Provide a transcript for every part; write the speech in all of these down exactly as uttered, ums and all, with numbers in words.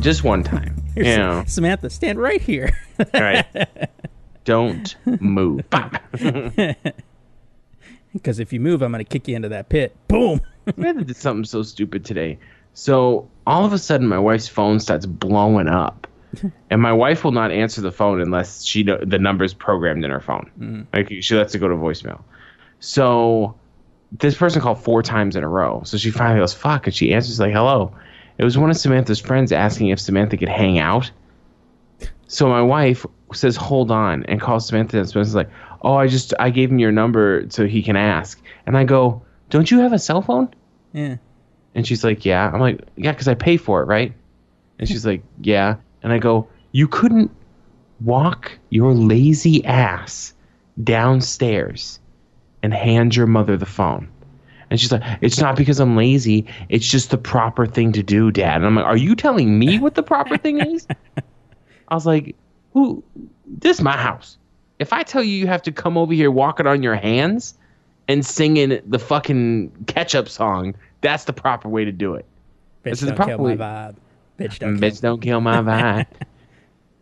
Just one time. You know. Samantha, stand right here. All right. Don't move. Because if you move, I'm going to kick you into that pit. Boom. Samantha did something so stupid today. So all of a sudden, my wife's phone starts blowing up. And my wife will not answer the phone unless she know, the number's programmed in her phone. Mm. Like she lets it go to voicemail. So this person called four times in a row. So she finally goes, fuck. And she answers like, hello. It was one of Samantha's friends asking if Samantha could hang out. So my wife says, hold on, and calls Samantha. And Samantha's like, oh, I just I gave him your number so he can ask. And I go, don't you have a cell phone? Yeah. And she's like, yeah. I'm like, yeah, because I pay for it, right? And she's like, yeah. And I go, you couldn't walk your lazy ass downstairs and hand your mother the phone. And she's like, it's not because I'm lazy. It's just the proper thing to do, Dad. And I'm like, are you telling me what the proper thing is? I was like, who? This is my house. If I tell you you have to come over here walking on your hands and singing the fucking ketchup song, that's the proper way to do it. Bitch, don't kill my vibe. Bitch, don't, Bitch kill. don't kill my vibe.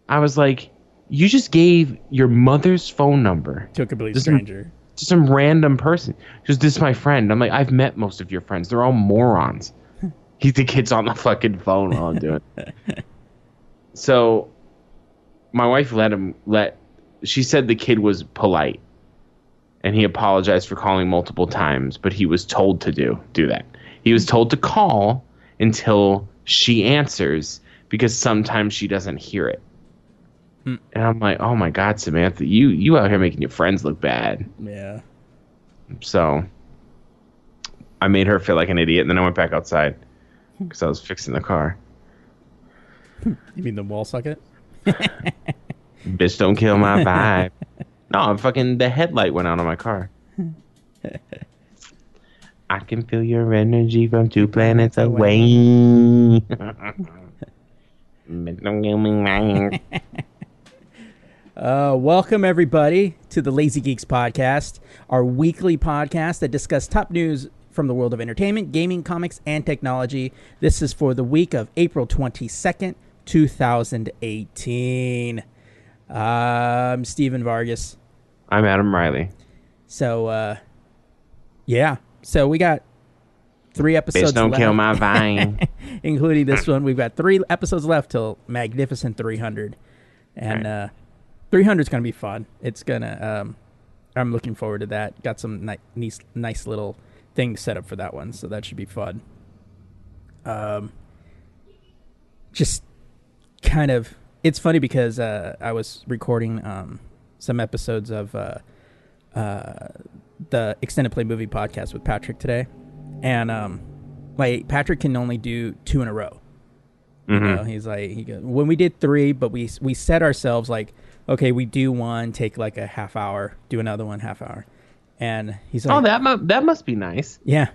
I was like, you just gave your mother's phone number to a complete this stranger. M- To some random person. She goes, this is my friend. I'm like, I've met most of your friends. They're all morons. He thinks it's on the fucking phone while I'm doing it. So my wife let him let she said the kid was polite and he apologized for calling multiple times, but he was told to do do that. He was told to call until she answers because sometimes she doesn't hear it. And I'm like, oh my God, Samantha, you, you out here making your friends look bad. Yeah. So I made her feel like an idiot, and then I went back outside because I was fixing the car. You mean the wall socket? Bitch, don't kill my vibe. No, I'm fucking, the headlight went out on my car. I can feel your energy from two planets away. Bitch, don't kill me, man. Uh, welcome, everybody, to the Lazy Geeks podcast, our weekly podcast that discusses top news from the world of entertainment, gaming, comics, and technology. This is for the week of April twenty-second, twenty eighteen. Uh, I'm Steven Vargas. I'm Adam Riley. So, uh, yeah. So we got three episodes left. Bitch, don't left, kill my vine. Including this one. We've got three episodes left till Magnificent three hundred. And, right. uh... three hundred is going to be fun. It's going to, um, I'm looking forward to that. Got some ni- nice, nice little things set up for that one, so that should be fun. Um, just kind of, it's funny because uh, I was recording um, some episodes of uh, uh, the Extended Play Movie Podcast with Patrick today. And um, like Patrick can only do two in a row. Mm-hmm. You know, he's like, he goes, when we did three, but we we set ourselves like, okay, we do one, take like a half hour, do another one, half hour. And he's like, oh, that, mu- that must be nice. Yeah.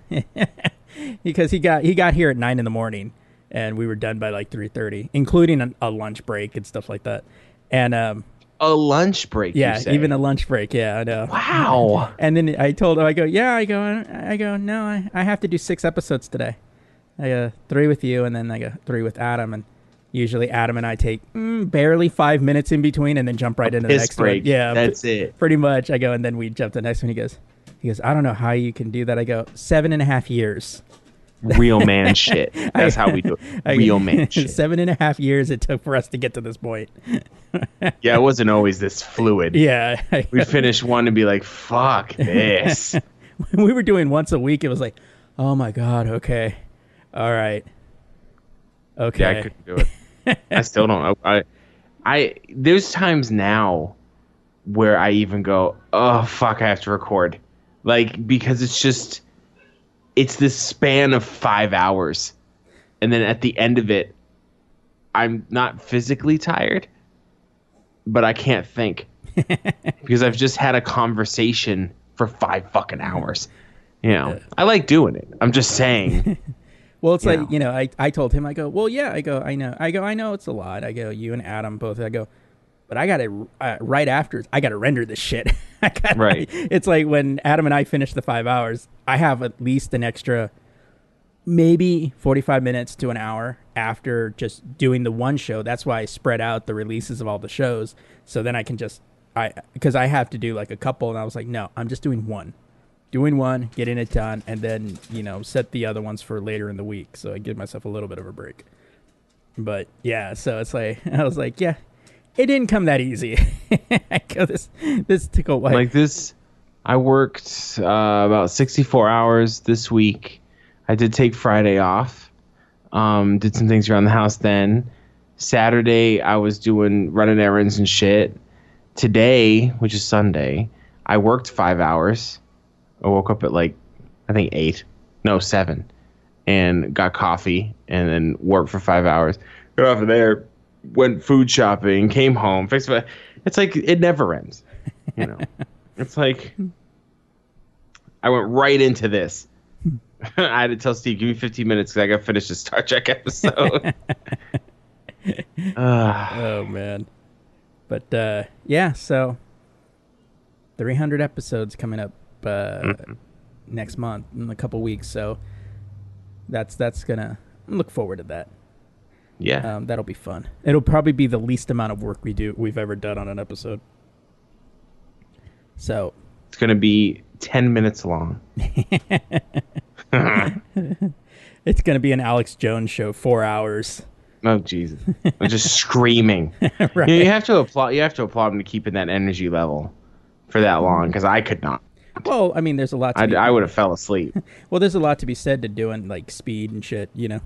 because he got he got here at nine in the morning, and we were done by like three thirty, including a, a lunch break and stuff like that. And um, a lunch break, yeah, you say. even a lunch break, yeah, I know. Wow. And then I told him, I go, yeah, I go, I, I go, no, I, I have to do six episodes today. I go three with you, and then I go three with Adam, and usually Adam and I take mm, barely five minutes in between, and then jump right a into the next break. One. Yeah, that's p- it. Pretty much. I go, and then we jump to the next one. He goes, he goes, I don't know how you can do that. I go, seven and a half years. Real man shit. That's I, how we do it. Real I, man shit. Seven and a half years it took for us to get to this point. Yeah, it wasn't always this fluid. Yeah, I, we'd finish one and be like, "Fuck this." When we were doing once a week, it was like, "Oh my god, okay, all right, okay." Yeah, I couldn't do it. I still don't know. I, I there's times now where I even go, oh fuck, I have to record, like because it's just, it's this span of five hours, and then at the end of it, I'm not physically tired, but I can't think because I've just had a conversation for five fucking hours. You know, I like doing it. I'm just saying. Well, it's yeah. like, you know, I, I told him, I go, well, yeah, I go, I know, I go, I know it's a lot. I go, you and Adam both, I go, but I got to, uh, right after, I got to render this shit. I gotta, right. It's like when Adam and I finish the five hours, I have at least an extra maybe forty-five minutes to an hour after just doing the one show. That's why I spread out the releases of all the shows. So then I can just, I because I have to do like a couple, and I was like, no, I'm just doing one. Doing one, getting it done, and then, you know, set the other ones for later in the week. So I give myself a little bit of a break. But yeah, so it's like, I was like, yeah, it didn't come that easy. I go, this, this took a while. Like this, I worked uh, about sixty-four hours this week. I did take Friday off. Um, did some things around the house then. Saturday, I was doing running errands and shit. Today, which is Sunday, I worked five hours. I woke up at like, I think eight, no, seven, and got coffee and then worked for five hours. Got off of there, went food shopping, came home, fixed it. It's like it never ends, you know. It's like I went right into this. I had to tell Steve, give me fifteen minutes because I got to finish the Star Trek episode. uh, oh, man. But uh, yeah, so three hundred episodes coming up. Uh, mm-hmm. Next month, in a couple weeks, so that's that's gonna look forward to that. Yeah, um, that'll be fun. It'll probably be the least amount of work we do we've ever done on an episode. So it's gonna be ten minutes long. It's gonna be an Alex Jones show, four hours. Oh Jesus! I'm just screaming. Right. You know, you have to applaud. You have to applaud him to keeping that energy level for that long, because I could not. Well, I mean, there's a lot to I, be I would have fell asleep. Well, there's a lot to be said to doing, like, speed and shit, you know?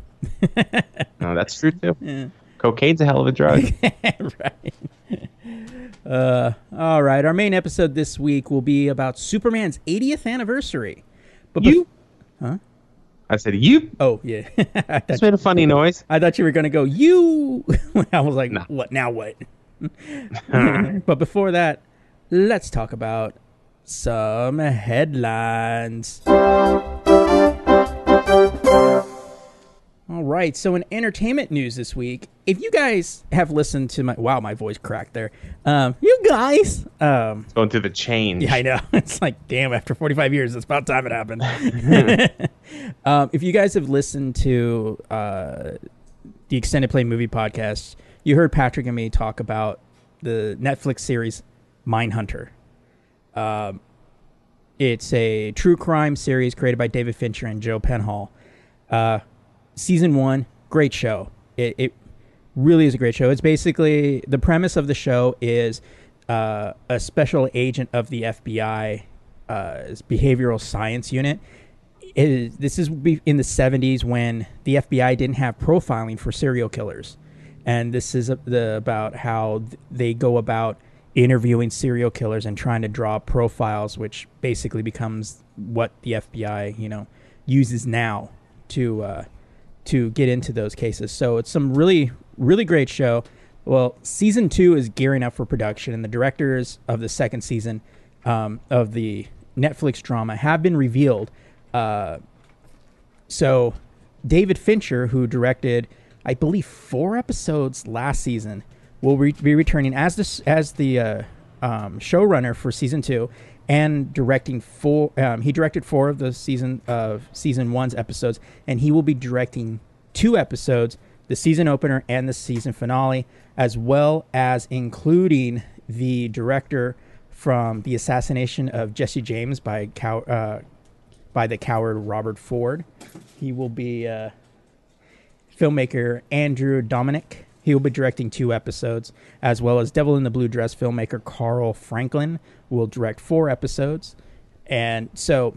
No, that's true, too. Yeah. Cocaine's a hell of a drug. Right. Uh, all right. Our main episode this week will be about Superman's eightieth anniversary. But you? Bef- huh? I said, you? Oh, yeah. I just made a funny noise. I thought you were going to go, you! I was like, nah. What? Now what? But before that, let's talk about some headlines. All right, so in entertainment news this week, if you guys have listened to my wow, my voice cracked there. Um, you guys, um, it's going through the change. Yeah, I know. It's like, damn, after forty-five years, it's about time it happened. um, if you guys have listened to uh, the Extended Play Movie Podcast, you heard Patrick and me talk about the Netflix series Mindhunter. Um, it's a true crime series created by David Fincher and Joe Penhall. Uh, season one, great show. It, it really is a great show. It's basically, the premise of the show is uh, a special agent of the F B I uh, behavioral science unit. It is, this is in the seventies when the F B I didn't have profiling for serial killers. And this is the, about how they go about interviewing serial killers and trying to draw profiles, which basically becomes what the F B I, you know, uses now to uh, to get into those cases. So it's some really, really great show. Well, season two is gearing up for production, and the directors of the second season um, of the Netflix drama have been revealed. Uh, So David Fincher, who directed, I believe, four episodes last season, will re- be returning as this as the uh, um, showrunner for season two, and directing four. Um, he directed four of the season of season one's episodes, and he will be directing two episodes, the season opener and the season finale, as well as including the director from The Assassination of Jesse James by Cow- uh, by the Coward Robert Ford. He will be uh, filmmaker Andrew Dominic. He will be directing two episodes, as well as Devil in the Blue Dress filmmaker Carl Franklin will direct four episodes. And so,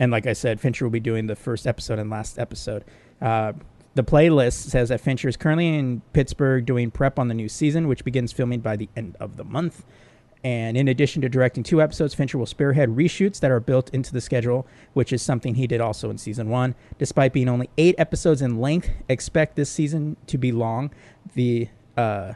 and like I said, Fincher will be doing the first episode and last episode. Uh, the playlist says that Fincher is currently in Pittsburgh doing prep on the new season, which begins filming by the end of the month. And in addition to directing two episodes, Fincher will spearhead reshoots that are built into the schedule, which is something he did also in season one. Despite being only eight episodes in length, expect this season to be long. The uh,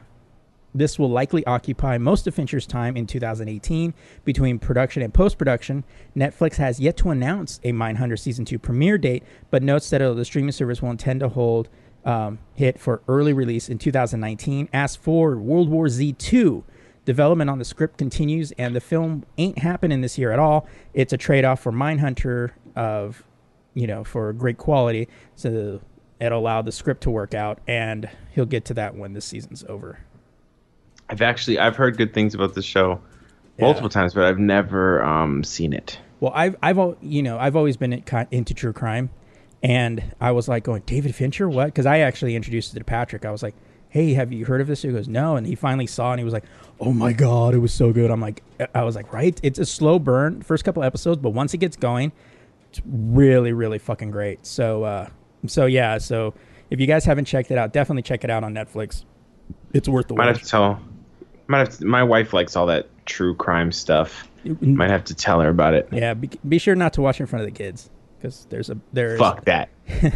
this will likely occupy most of Fincher's time in two thousand eighteen between production and post-production. Netflix has yet to announce a Mindhunter season two premiere date, but notes that the streaming service will intend to hold um, hit for early release in two thousand nineteen. As for World War Z two, development on the script continues, and the film ain't happening this year at all. It's a trade-off for Mindhunter of, you know, for great quality, so it'll allow the script to work out, and he'll get to that when the season's over. I've actually, I've heard good things about this show multiple yeah. times, but I've never um, seen it. Well, I've, I've, you know, I've always been into true crime, and I was like going, David Fincher, what? Because I actually introduced it to Patrick. I was like, hey, have you heard of this? He goes, no. And he finally saw it, and he was like, oh my God, it was so good. I'm like, I was like, right? It's a slow burn, first couple episodes, but once it gets going, it's really, really fucking great. So, uh, so yeah, so if you guys haven't checked it out, definitely check it out on Netflix. It's worth the watch. Might have to tell. Might have to, my wife likes all that true crime stuff. Might have to tell her about it. Yeah, be, be sure not to watch in front of the kids, because there's a there's fuck that.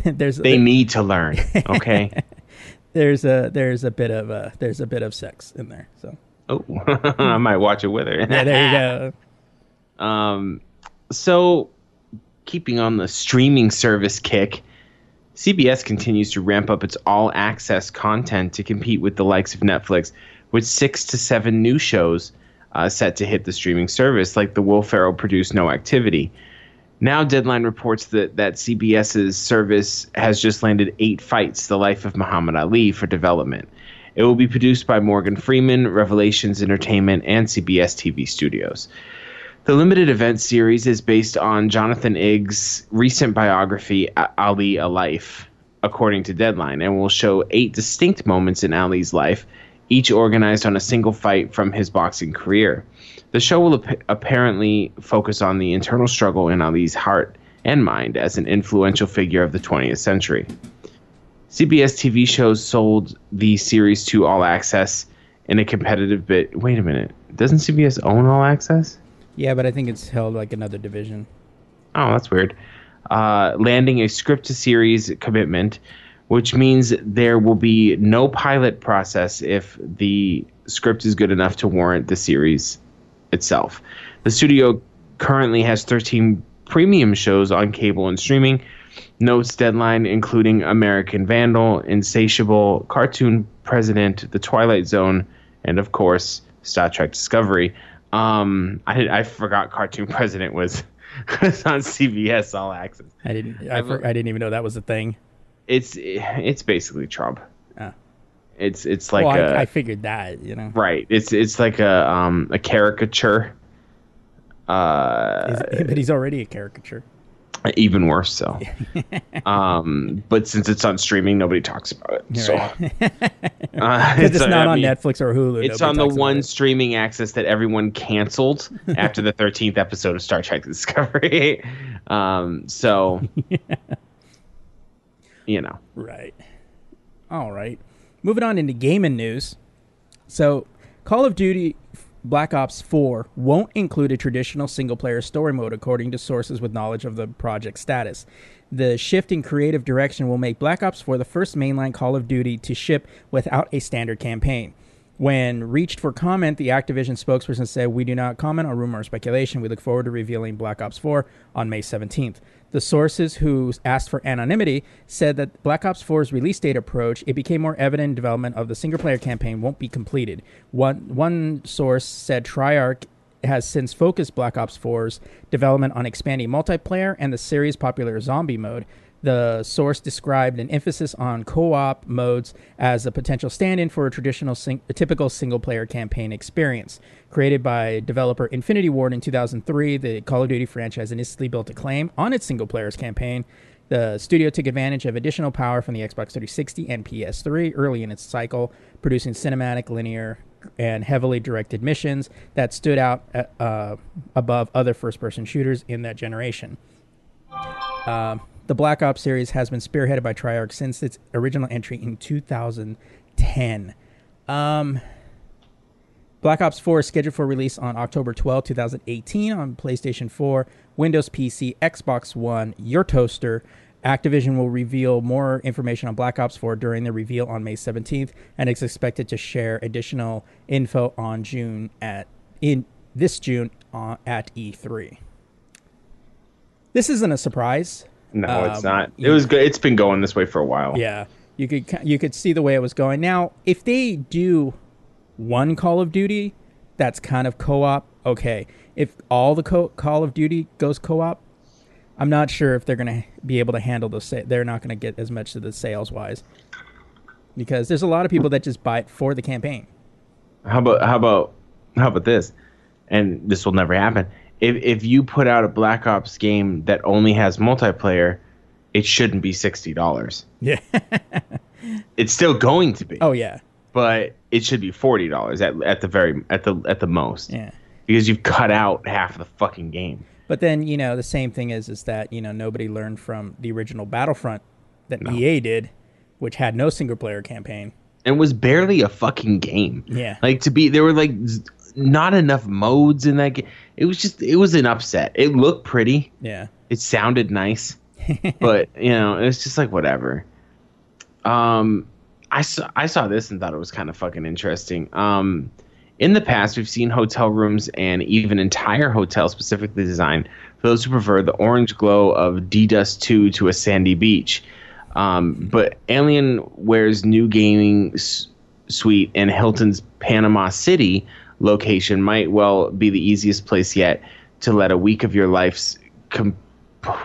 there's they there, need to learn. Okay. There's a there's a bit of uh there's a bit of sex in there. So oh, I might watch it with her. Yeah, there you go. Um, so keeping on the streaming service kick, C B S continues to ramp up its all-access content to compete with the likes of Netflix, with six to seven new shows uh, set to hit the streaming service, like the Will Ferrell-produced No Activity. Now Deadline reports that, that CBS's service has just landed eight fights, The Life of Muhammad Ali, for development. It will be produced by Morgan Freeman, Revelations Entertainment, and C B S T V Studios. The limited event series is based on Jonathan Ig's recent biography, Ali, A Life, according to Deadline, and will show eight distinct moments in Ali's life, each organized on a single fight from his boxing career. The show will ap- apparently focus on the internal struggle in Ali's heart and mind as an influential figure of the twentieth century. C B S T V shows sold the series to All Access in a competitive bid. Wait a minute. Doesn't C B S own All Access? Yeah, but I think it's held like another division. Oh, that's weird. Uh, landing a script-to-series commitment, which means there will be no pilot process if the script is good enough to warrant the series itself. The studio currently has thirteen premium shows on cable and streaming, notes Deadline, including American Vandal, Insatiable, Cartoon President, The Twilight Zone, and of course, Star Trek Discovery. Um, I I forgot Cartoon President was, was on C B S All Access. I didn't I, for, I didn't even know that was a thing. It's it's basically Trump. Oh. It's it's like well, a, I, I figured that, you know. Right. It's it's like a um a caricature. Uh, Is, but he's already a caricature. Even worse, so. um, but since it's on streaming, nobody talks about it. You're so right. uh, it's, it's not I mean, on Netflix or Hulu. It's on the one streaming access that everyone canceled after the thirteenth episode of Star Trek Discovery. um, so, yeah. you know, right. All right, moving on into gaming news. So, Call of Duty Black Ops four won't include a traditional single-player story mode, according to sources with knowledge of the project status. The shift in creative direction will make Black Ops four the first mainline Call of Duty to ship without a standard campaign. When reached for comment, the Activision spokesperson said, "We do not comment on rumor or speculation. We look forward to revealing Black Ops four on May seventeenth. The sources who asked for anonymity said that Black Ops four's release date approached. It became more evident in development of the single-player campaign won't be completed. One, one source said Treyarch has since focused Black Ops four's development on expanding multiplayer and the series' popular zombie mode. The source described an emphasis on co-op modes as a potential stand-in for a traditional, sing- a typical single-player campaign experience. Created by developer Infinity Ward in two thousand three, the Call of Duty franchise initially built acclaim on its single-players campaign. The studio took advantage of additional power from the Xbox three sixty and P S three early in its cycle, producing cinematic, linear, and heavily directed missions that stood out uh, above other first-person shooters in that generation." Um... Uh, The Black Ops series has been spearheaded by Treyarch since its original entry in two thousand ten. Um, Black Ops four is scheduled for release on October twelfth, twenty eighteen on PlayStation four, Windows P C, Xbox One, your toaster. Activision will reveal more information on Black Ops four during the reveal on May seventeenth, and is expected to share additional info on June at in this June uh, at E three. This isn't a surprise. No, um, it's not. It was good. It's been going this way for a while. Yeah, you could you could see the way it was going. Now, if they do one Call of Duty that's kind of co-op, okay. If all the co- Call of Duty goes co-op, I'm not sure if they're going to be able to handle those. Sa- they're not going to get as much of the sales wise, because there's a lot of people that just buy it for the campaign. How about how about how about this? And this will never happen. If if you put out a Black Ops game that only has multiplayer, it shouldn't be sixty dollars. Yeah. It's still going to be. Oh yeah. But it should be forty dollars at at the very at the at the most. Yeah. Because you've cut out half of the fucking game. But then, you know, the same thing is is that, you know, nobody learned from the original Battlefront that no. E A did, which had no single player campaign and was barely a fucking game. Yeah. Like to be there were like not enough modes in that game. It was just, it was an upset. It looked pretty. Yeah. It sounded nice. But, you know, it was just like, whatever. Um, I saw, I saw this and thought it was kind of fucking interesting. Um, in the past, we've seen hotel rooms and even entire hotels specifically designed for those who prefer the orange glow of D Dust two to a sandy beach. Um, but Alienware's new gaming s- suite in Hilton's Panama City location might well be the easiest place yet to let a week of your life's com-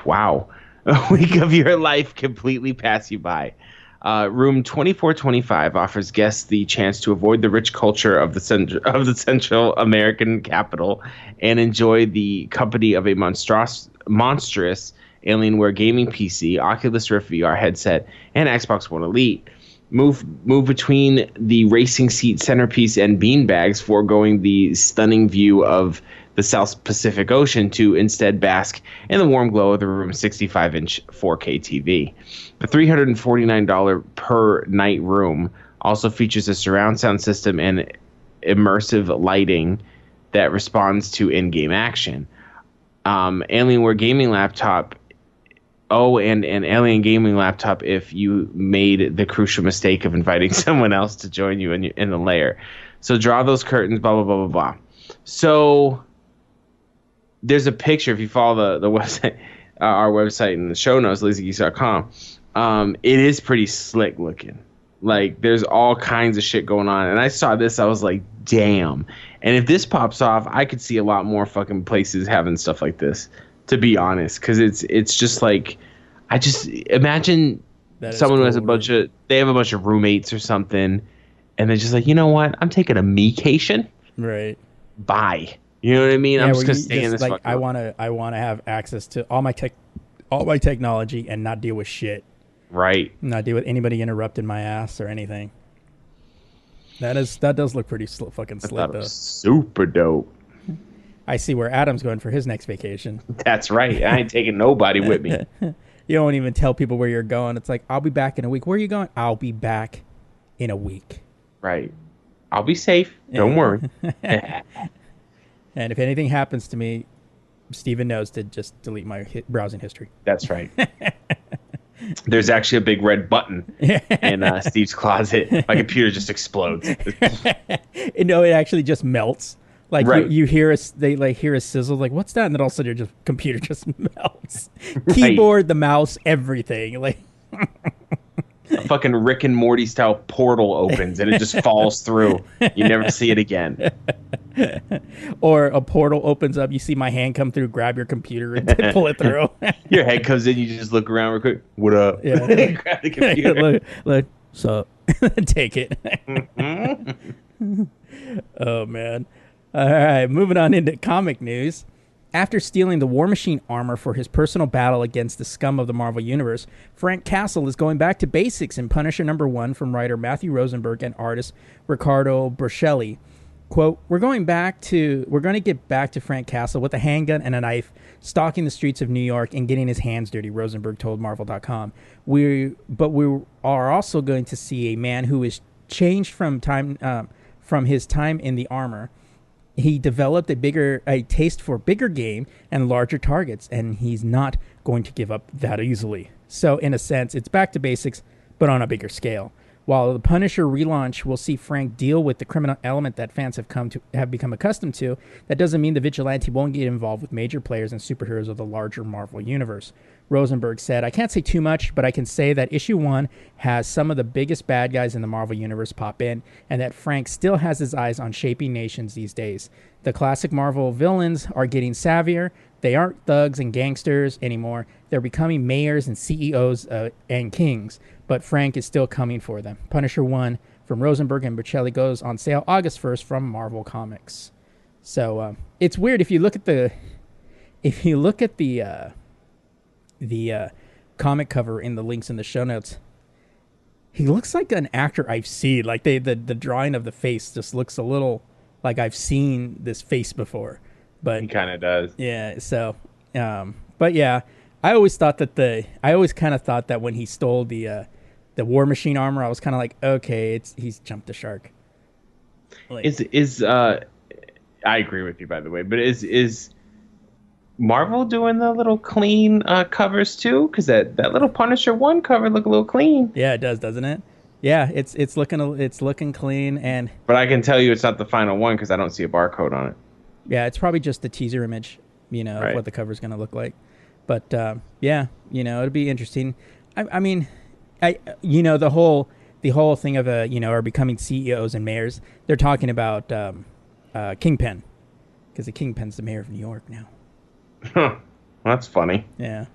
wow a week of your life completely pass you by. Uh, room twenty-four twenty-five offers guests the chance to avoid the rich culture of the cent- of the Central American capital and enjoy the company of a monstrous monstrous Alienware gaming P C, Oculus Rift V R headset, and Xbox One Elite. Move move between the racing seat centerpiece and beanbags, foregoing the stunning view of the South Pacific Ocean to instead bask in the warm glow of the room's sixty-five inch four K T V. The three hundred forty-nine dollars per night room also features a surround sound system and immersive lighting that responds to in-game action. Um, Alienware Gaming Laptop... Oh, and an Alien Gaming Laptop if you made the crucial mistake of inviting someone else to join you in, in the lair. So draw those curtains, blah, blah, blah, blah, blah. So there's a picture, if you follow the, the website, uh, our website in the show notes, lazy geeks dot com, um, it is pretty slick looking. Like, there's all kinds of shit going on. And I saw this, I was like, damn. And if this pops off, I could see a lot more fucking places having stuff like this, to be honest, because it's it's just like, I just imagine someone who has a bunch of, they have a bunch of roommates or something, and they're just like, you know what, I'm taking a mecation. Right. Bye. You know what I mean? Yeah, I'm just gonna stay just in this. Like, I wanna I wanna have access to all my tech, all my technology, and not deal with shit. Right. Not deal with anybody interrupting my ass or anything. That is that does look pretty sl- fucking slick though. Super dope. I see where Adam's going for his next vacation. That's right. I ain't taking nobody with me. You don't even tell people where you're going. It's like, I'll be back in a week. Where are you going? I'll be back in a week. Right. I'll be safe. Don't worry. And if anything happens to me, Steven knows to just delete my hi- browsing history. That's right. There's actually a big red button in uh, Steve's closet. My computer just explodes. No, it actually just melts. Like right. you, you hear a, they like hear a sizzle. Like, what's that? And then all of a sudden, your just, computer just melts. Right. Keyboard, the mouse, everything. Like a fucking Rick and Morty style portal opens, and it just falls through. You never see it again. Or a portal opens up. You see my hand come through, grab your computer, and pull it through. Your head comes in. You just look around real quick. What up? Yeah. Grab the computer. Look, look. So take it. Mm-hmm. Oh man. All right, moving on into comic news. After stealing the War Machine armor for his personal battle against the scum of the Marvel Universe, Frank Castle is going back to basics in Punisher number one from writer Matthew Rosenberg and artist Riccardo Bercelli. Quote, we're going back to, we're going to get back to Frank Castle with a handgun and a knife, stalking the streets of New York and getting his hands dirty, Rosenberg told Marvel dot com. We, but we are also going to see a man who is changed from time, uh, from his time in the armor. He developed a bigger, a taste for bigger game and larger targets, and he's not going to give up that easily. So, in a sense, it's back to basics, but on a bigger scale. While the Punisher relaunch will see Frank deal with the criminal element that fans have come to have become accustomed to, that doesn't mean the vigilante won't get involved with major players and superheroes of the larger Marvel Universe. Rosenberg said, I can't say too much, but I can say that issue one has some of the biggest bad guys in the Marvel Universe pop in, and that Frank still has his eyes on shaping nations these days. The classic Marvel villains are getting savvier. They aren't thugs and gangsters anymore. They're becoming mayors and C E Os uh, and kings. But Frank is still coming for them. Punisher one from Rosenberg and Bercelli goes on sale August first from Marvel Comics. So um, it's weird if you look at the if you look at the uh, the uh, comic cover in the links in the show notes. He looks like an actor I've seen. Like they the, the drawing of the face just looks a little like I've seen this face before. But he kind of does. Yeah. So, um, but yeah. I always thought that the I always kind of thought that when he stole the uh, the War Machine armor, I was kind of like, okay, it's he's jumped the shark. Like, is is uh, I agree with you, by the way, but is is Marvel doing the little clean uh, covers too? Because that, that little Punisher one cover look a little clean. Yeah, it does, doesn't it? Yeah, it's it's looking it's looking clean, and but I can tell you it's not the final one because I don't see a barcode on it. Yeah, it's probably just the teaser image, you know, right. Of what the cover's gonna look like. But, uh, yeah, you know, it'll be interesting. I, I mean, I you know, the whole the whole thing of, uh, you know, are becoming C E Os and mayors. They're talking about um, uh, Kingpin because the Kingpin's the mayor of New York now. Huh. That's funny. Yeah.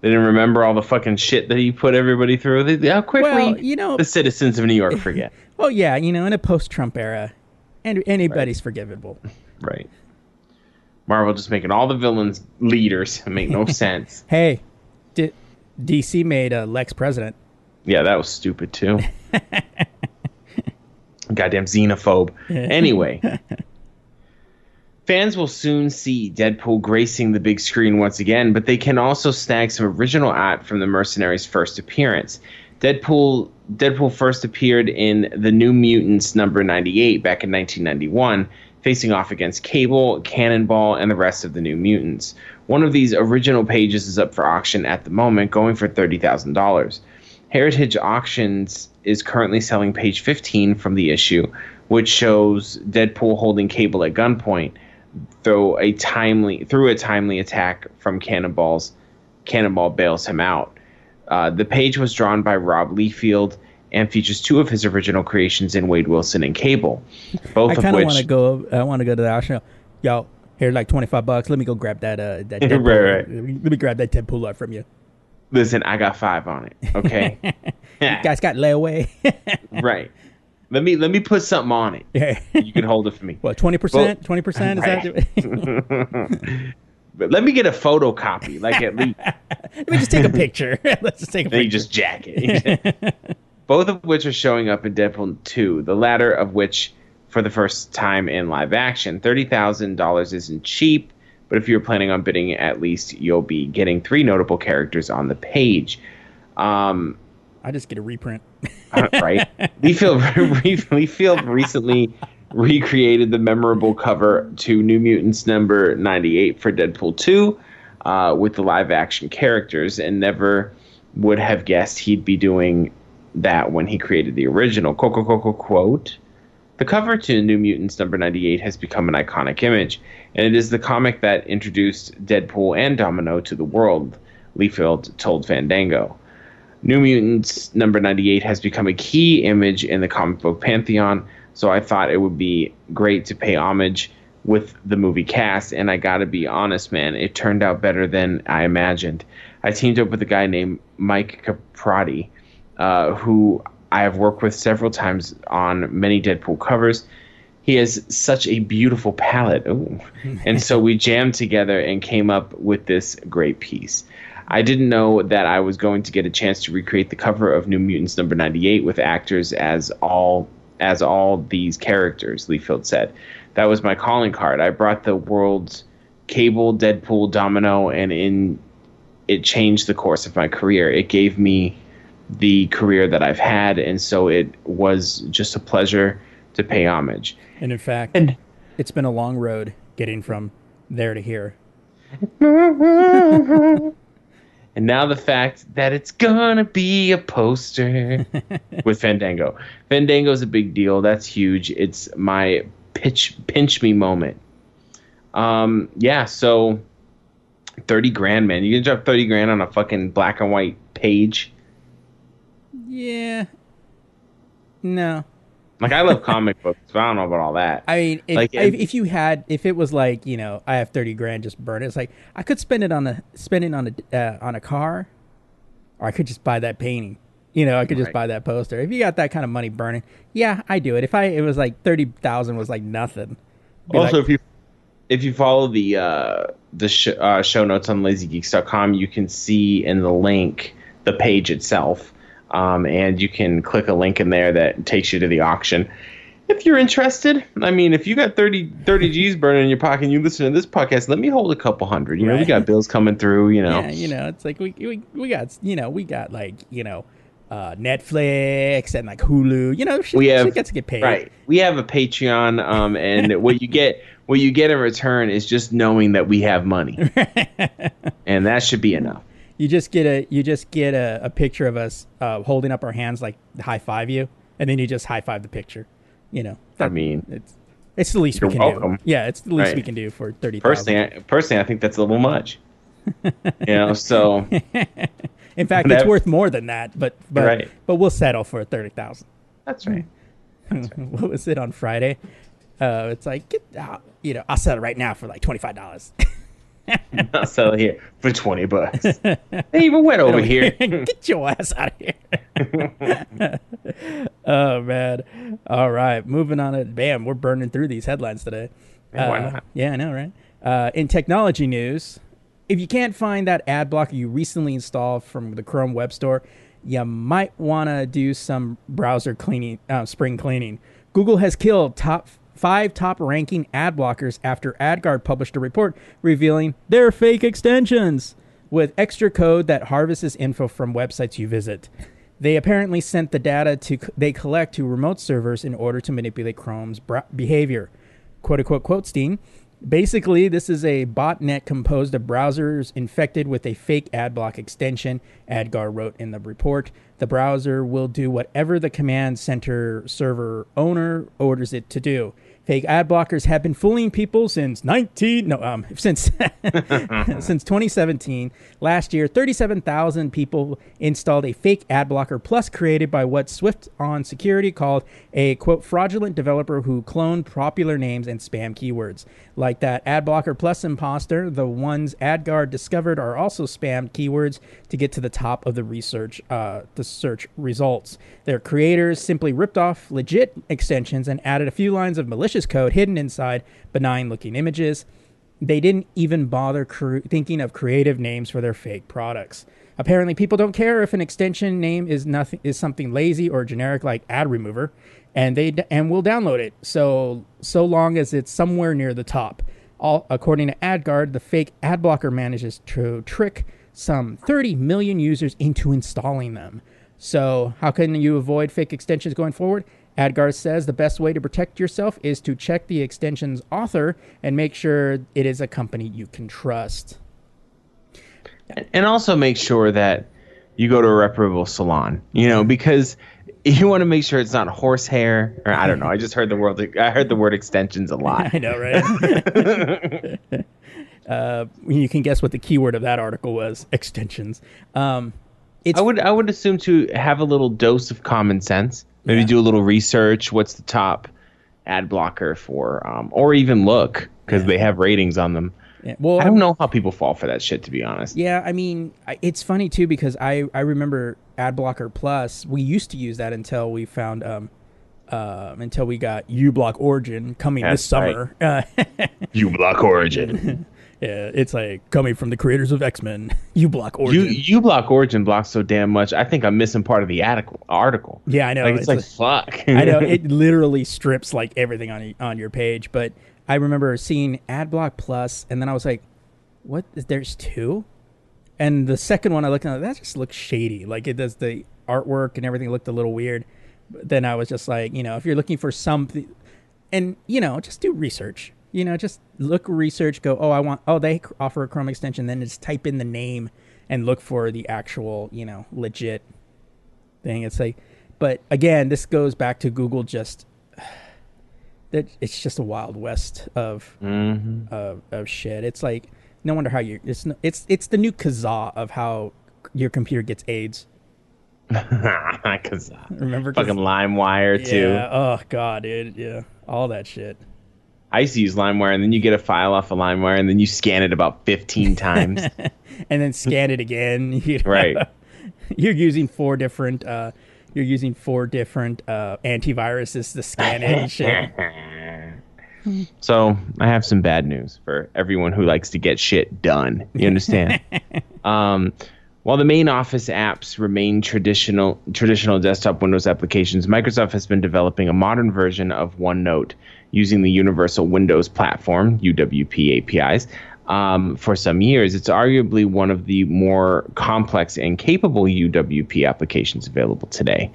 They didn't remember all the fucking shit that he put everybody through. They, how quickly well, you know, the citizens of New York forget. Well, yeah, you know, in a post-Trump era, and anybody's right. forgivable. Right. Marvel just making all the villains leaders make no sense. Hey, D- DC made a Lex President. Yeah, that was stupid too. Goddamn xenophobe. Anyway, fans will soon see Deadpool gracing the big screen once again, but they can also snag some original art from the mercenaries' first appearance. Deadpool Deadpool first appeared in The New Mutants number ninety-eight back in nineteen ninety-one. Facing off against Cable, Cannonball, and the rest of the New Mutants. One of these original pages is up for auction at the moment, going for thirty thousand dollars. Heritage Auctions is currently selling page fifteen from the issue, which shows Deadpool holding Cable at gunpoint through a timely through a timely attack from Cannonball's. Cannonball bails him out. Uh, the page was drawn by Rob Liefeld and features two of his original creations in Wade Wilson and Cable. Both I of which I kind of want to go. I want to go to the auction. Yo, here's like twenty five bucks. Let me go grab that. Uh, that Deadpool. right, right. Let me grab that Deadpool art from you. Listen, I got five on it. Okay. You guys got layaway. Right. Let me let me put something on it. Yeah. You can hold it for me. What twenty percent? Twenty percent? Is that? But let me get a photocopy. Like at least. Let me just take a picture. Let's just take a. Then picture. You just jack it. Both of which are showing up in Deadpool two, the latter of which for the first time in live action. thirty thousand dollars isn't cheap, but if you're planning on bidding, at least you'll be getting three notable characters on the page. Um, I just get a reprint. Uh, right. Liefeld, Liefeld recently recreated the memorable cover to New Mutants number ninety-eight for Deadpool two uh, with the live action characters and never... would have guessed he'd be doing that when he created the original. Quote, quote, quote, quote, the cover to New Mutants number ninety-eight has become an iconic image, and it is the comic that introduced Deadpool and Domino to the world, Liefeld told Fandango. New Mutants number ninety-eight has become a key image in the comic book pantheon, so I thought it would be great to pay homage with the movie cast, and I gotta be honest, man, it turned out better than I imagined. I teamed up with a guy named Mike Caprotti, uh, who I have worked with several times on many Deadpool covers. He has such a beautiful palette. Ooh. And so we jammed together and came up with this great piece. I didn't know that I was going to get a chance to recreate the cover of New Mutants number ninety-eight with actors as all as all these characters, Liefeld said. That was my calling card. I brought the world's Cable, Deadpool, Domino, and in it changed the course of my career. It gave me the career that I've had, and so it was just a pleasure to pay homage. And in fact, and, it's been a long road getting from there to here. And now the fact that it's gonna be a poster with Fandango. Fandango's a big deal. That's huge. It's my pitch, pinch me moment. Um, yeah, so thirty grand, man. You can drop thirty grand on a fucking black and white page. Yeah. No. Like, I love comic books, but I don't know about all that. I mean, if, like, if, if you had, if it was like, you know, I have thirty grand, just burn it. It's like, I could spend it on the, spend it on a, uh, on a car, or I could just buy that painting. You know, I could just right. buy that poster. If you got that kind of money burning, yeah, I do it. If I, it was like thirty thousand was like nothing. Also, like, if you, if you follow the, uh, the sh- uh, show notes on lazy geeks dot com, you can see in the link, the page itself. Um, and you can click a link in there that takes you to the auction. If you're interested, I mean, if you got thirty, thirty G's burning in your pocket and you listen to this podcast, let me hold a couple hundred. You right. know, we got bills coming through, you know. Yeah, you know, it's like we we, we got, you know, we got like, you know, uh, Netflix and like Hulu. You know, shit, we have, shit gets to get paid. Right. We have a Patreon, um, and what you get what you get in return is just knowing that we have money. And that should be enough. You just get a you just get a, a picture of us uh, holding up our hands like high five you, and then you just high five the picture. You know, that, I mean, it's it's the least we can welcome. do. Yeah, it's the least right. we can do for thirty thousand. Personally, I, personally, I think that's a little much. You know, so in fact, that, it's worth more than that. But but, right. but we'll settle for thirty thousand. That's right. That's right. What was it on Friday? Uh, it's like get out, you know, I'll settle right now for like twenty five dollars. I'll sell it here for twenty bucks. They even went over here. Get your ass out of here. Oh, man. All right. Moving on. To, bam, we're burning through these headlines today. Man, uh, why not? Yeah, I know, right? Uh, in technology news, if you can't find that ad blocker you recently installed from the Chrome Web Store, you might want to do some browser cleaning, uh, spring cleaning. Google has killed top five top-ranking ad blockers after AdGuard published a report revealing they're fake extensions with extra code that harvests info from websites you visit. They apparently sent the data to they collect to remote servers in order to manipulate Chrome's bra- behavior. Quote-unquote, quote, Steen. Basically, this is a botnet composed of browsers infected with a fake adblock extension, AdGuard wrote in the report. The browser will do whatever the command center server owner orders it to do. Fake ad blockers have been fooling people since nineteen no um since since twenty seventeen. Last year, thirty-seven thousand people installed a fake ad blocker plus created by what Swift on Security called a quote fraudulent developer who cloned popular names and spam keywords. Like that ad blocker plus imposter, the ones AdGuard discovered are also spammed keywords to get to the top of the research uh, the search results. Their creators simply ripped off legit extensions and added a few lines of malicious code hidden inside benign-looking images. They didn't even bother cre- thinking of creative names for their fake products. Apparently, people don't care if an extension name is nothing is something lazy or generic like ad remover, and they d- and will download it. So so long as it's somewhere near the top. All according to AdGuard, the fake ad blocker manages to trick some thirty million users into installing them. So how can you avoid fake extensions going forward? AdGuard says the best way to protect yourself is to check the extension's author and make sure it is a company you can trust. And also make sure that you go to a reputable salon, you know, because you want to make sure it's not horsehair, or I don't know. I just heard the word. I heard the word extensions a lot. I know, right? uh, you can guess what the keyword of that article was: extensions. Um, it's I would I would assume to have a little dose of common sense. Maybe yeah. do a little research. What's the top ad blocker for, um, or even look because yeah. they have ratings on them. Yeah. Well, I don't know how people fall for that shit, to be honest. Yeah, I mean, it's funny, too, because I, I remember AdBlocker Plus. We used to use that until we found um, uh, until we got uBlock Origin coming That's this summer. Right. Uh, uBlock Origin. Yeah, it's like coming from the creators of X-Men. uBlock Origin. You, uBlock Origin blocks so damn much. I think I'm missing part of the article. Yeah, I know. Like, it's, it's like, like fuck. I know. It literally strips like everything on on your page, but. I remember seeing AdBlock Plus, and then I was like, what? There's two? And the second one I looked at, that just looks shady. Like, it does the artwork and everything looked a little weird. But then I was just like, you know, if you're looking for something, and, you know, just do research. You know, just look research, go, oh, I want, oh, they offer a Chrome extension. Then just type in the name and look for the actual, you know, legit thing. It's like, but again, this goes back to Google just... It's just a wild west of, mm-hmm. of of shit. It's like no wonder how you. It's no, it's it's the new Kazaa of how your computer gets AIDS. Kazaa, remember fucking LimeWire yeah, too. Oh god, dude, yeah, all that shit. I used to use LimeWire, and then you get a file off of LimeWire, and then you scan it about fifteen times, and then scan it again. You know? Right. You're using four different. Uh, You're using four different uh, antiviruses to scan it and shit. So I have some bad news for everyone who likes to get shit done. You understand? um, while the main Office apps remain traditional traditional desktop Windows applications, Microsoft has been developing a modern version of OneNote using the Universal Windows Platform, U W P A P Is. Um, for some years, it's arguably one of the more complex and capable U W P applications available today.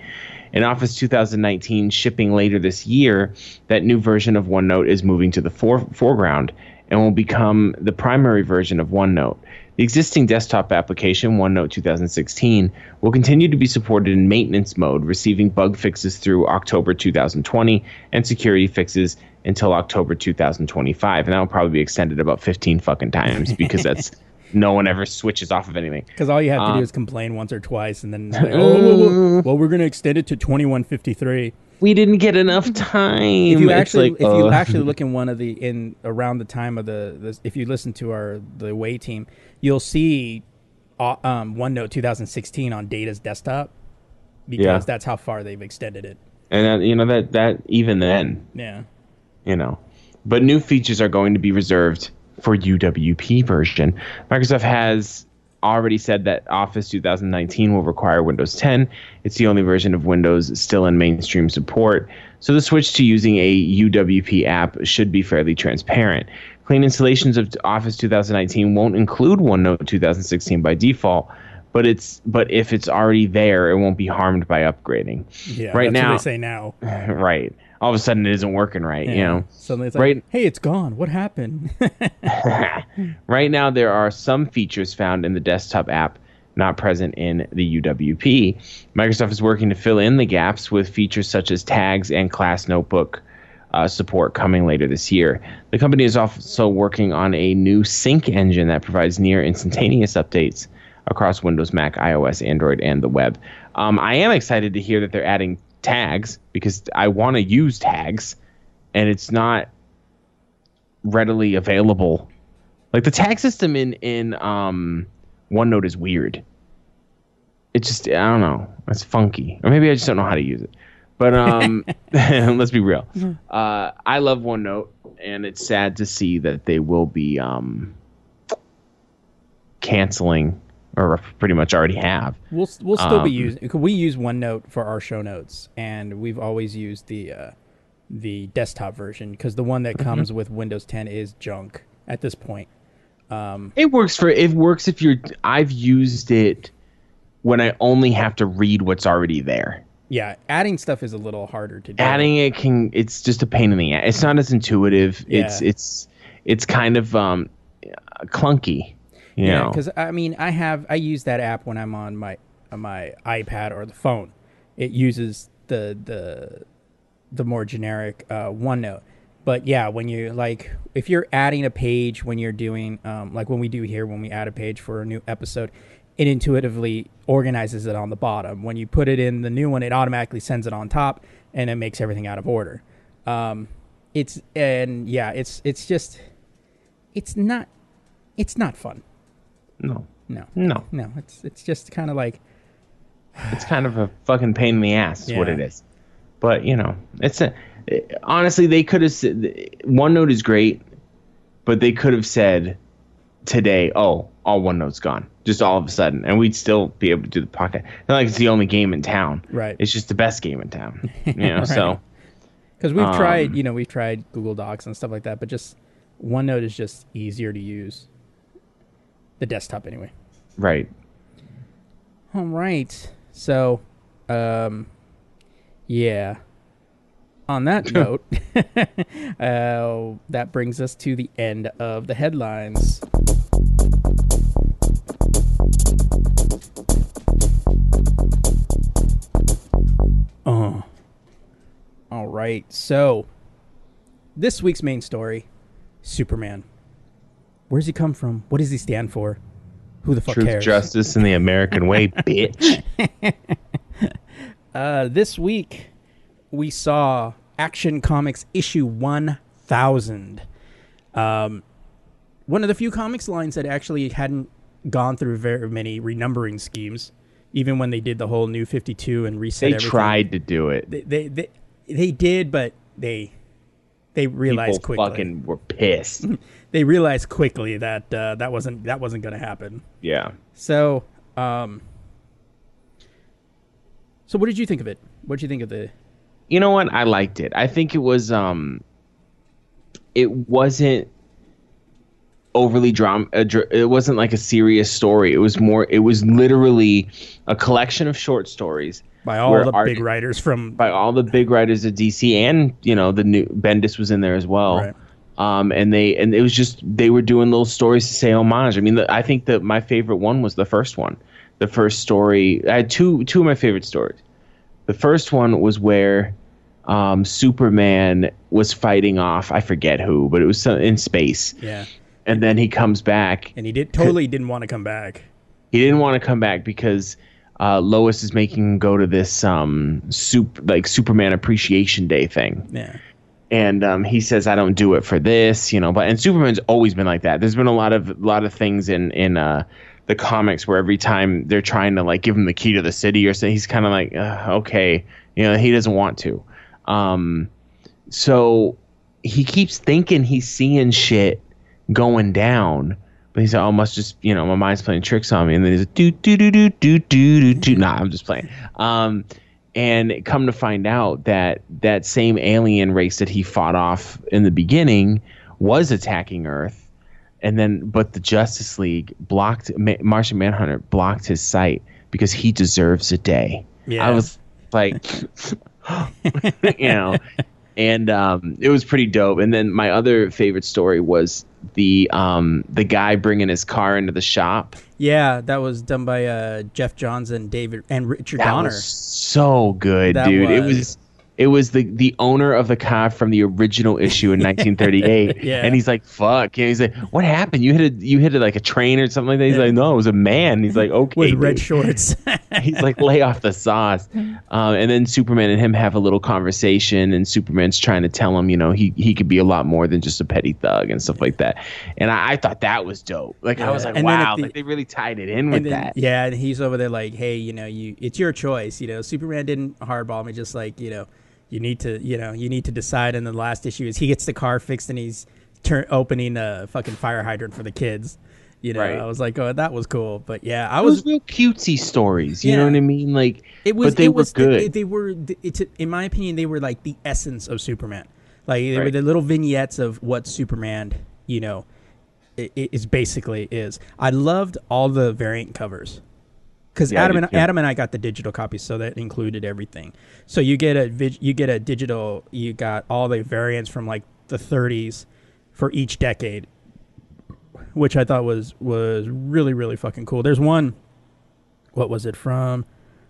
In Office two thousand nineteen, shipping later this year, that new version of OneNote is moving to the for- foreground and will become the primary version of OneNote. The existing desktop application, OneNote two thousand sixteen, will continue to be supported in maintenance mode, receiving bug fixes through October two thousand twenty and security fixes until October two thousand twenty-five, and that will probably be extended about fifteen fucking times because that's no one ever switches off of anything. Because all you have to um, do is complain once or twice, and then like, oh, whoa, whoa, whoa. Well, we're going to extend it to twenty-one fifty-three. We didn't get enough time. If you actually, like, if oh. you actually look in one of the in around the time of the, the if you listen to our the Way team, you'll see uh, um, OneNote two thousand sixteen on Data's desktop because yeah. that's how far they've extended it. And uh, you know that that even then, yeah. You know, but new features are going to be reserved for U W P version. Microsoft has already said that Office two thousand nineteen will require Windows ten. It's the only version of Windows still in mainstream support. So the switch to using a U W P app should be fairly transparent. Clean installations of Office two thousand nineteen won't include OneNote two thousand sixteen by default, but it's but if it's already there, it won't be harmed by upgrading. Yeah, right that's now, what they say now. Right. All of a sudden, it isn't working right, yeah. you know. Suddenly it's like, right, hey, it's gone. What happened? Right now, there are some features found in the desktop app not present in the U W P. Microsoft is working to fill in the gaps with features such as tags and class notebook uh, support coming later this year. The company is also working on a new sync engine that provides near instantaneous updates across Windows, Mac, iOS, Android, and the web. Um, I am excited to hear that they're adding tags because I want to use tags and it's not readily available. Like the tag system in in um OneNote is weird. It's just I don't know. It's funky. Or maybe I just don't know how to use it. But um let's be real. Uh I love OneNote and it's sad to see that they will be um canceling or pretty much already have. We'll we'll still um, be using. We use OneNote for our show notes, and we've always used the uh, the desktop version because the one that comes mm-hmm. with Windows ten is junk at this point. Um, it works for it works if you're. I've used it when I only have to read what's already there. Yeah, adding stuff is a little harder to do. Adding it can. It's just a pain in the ass. It's not as intuitive. Yeah. It's it's it's kind of um, clunky. Yeah, because I mean, I have I use that app when I'm on my on my iPad or the phone. It uses the the the more generic uh, OneNote. But yeah, when you like, if you're adding a page, when you're doing um, like when we do here, when we add a page for a new episode, it intuitively organizes it on the bottom. When you put it in the new one, it automatically sends it on top, and it makes everything out of order. Um, it's and yeah, it's it's just it's not it's not fun. No, no, no, no. It's it's just kind of like it's kind of a fucking pain in the ass. Is yeah. What it is. But you know, it's a it, honestly they could have said OneNote is great, but they could have said today, oh, all OneNote's gone. Just all of a sudden, and we'd still be able to do the podcast. Not like it's the only game in town, right? It's just the best game in town, you know. Right. So, because we've um, tried, you know, we've tried Google Docs and stuff like that, but just OneNote is just easier to use. The desktop, anyway. Right. All right. So, um, yeah. On that note, uh, that brings us to the end of the headlines. Uh, all right, so this week's main story, Superman. Where's he come from? What does he stand for? Who the fuck Truth, cares? Truth, justice, and the American way, bitch. Uh, this week, we saw Action Comics issue one thousand. Um, one of the few comics lines that actually hadn't gone through very many renumbering schemes. Even when they did the whole new fifty-two and reset everything. They tried to do it. They they they, they did, but they they realized People quickly. Fucking were pissed. They realized quickly that uh, that wasn't that wasn't going to happen. Yeah. So, um So what did you think of it? What did you think of the You know what? I liked it. I think it was um it wasn't overly drama uh, dr- it wasn't like a serious story. It was more it was literally a collection of short stories by all the art- big writers from by all the big writers at D C, and you know the new Bendis was in there as well. Right. um and they and it was just they were doing little stories to say homage. I mean the, I think that my favorite one was the first one the first story I had two two of my favorite stories. The first one was where um Superman was fighting off I forget who, but it was in space. Yeah. And then he comes back. And he did totally didn't want to come back. He didn't want to come back because uh, Lois is making him go to this um, super, like Superman Appreciation Day thing. Yeah. And um, he says, I don't do it for this, you know. But and Superman's always been like that. There's been a lot of lot of things in in uh, the comics where every time they're trying to like give him the key to the city or something, he's kind of like, uh, okay, you know, he doesn't want to. Um, so he keeps thinking he's seeing shit going down, but he's like, oh, must just, you know, my mind's playing tricks on me. And then he's like, do, do, do, do, do, do, do, nah, I'm just playing. Um, and come to find out that that same alien race that he fought off in the beginning was attacking Earth. And then, but the Justice League blocked, Ma- Martian Manhunter blocked his sight because he deserves a day. Yeah. I was like, you know. And um, it was pretty dope. And then my other favorite story was the um, the guy bringing his car into the shop. Yeah, that was done by uh, Jeff Johns and David and Richard that Donner. That was so good, that dude. Was. It was it was the, the owner of the car from the original issue in nineteen thirty-eight. Yeah. And he's like, "Fuck!" And he's like, "What happened? You hit a you hit a, like a train or something like that?" He's like, "No, it was a man." And he's like, "Okay." With dude. Red shorts. He's like, "Lay off the sauce." Um, and then Superman and him have a little conversation, and Superman's trying to tell him, you know, he he could be a lot more than just a petty thug and stuff like that. And I, I thought that was dope. Like yeah. I was like, and "Wow!" The, like they really tied it in with then, that. Yeah, and he's over there like, "Hey, you know, you it's your choice. You know, Superman didn't hardball me, just like you know." You need to, you know, you need to decide. And the last issue is he gets the car fixed and he's turn opening a fucking fire hydrant for the kids. You know, right. I was like, oh, that was cool. But yeah, I it was, was real cutesy stories. You yeah. know what I mean? Like, it was, but they it was, were good. They, they were, it's in my opinion, they were like the essence of Superman. Like they right. were the little vignettes of what Superman, you know, it, it is basically is. I loved all the variant covers. Because yeah, Adam and Adam and I got the digital copy, so that included everything. So you get a you get a digital. You got all the variants from like the thirties for each decade, which I thought was was really really fucking cool. There's one what was it from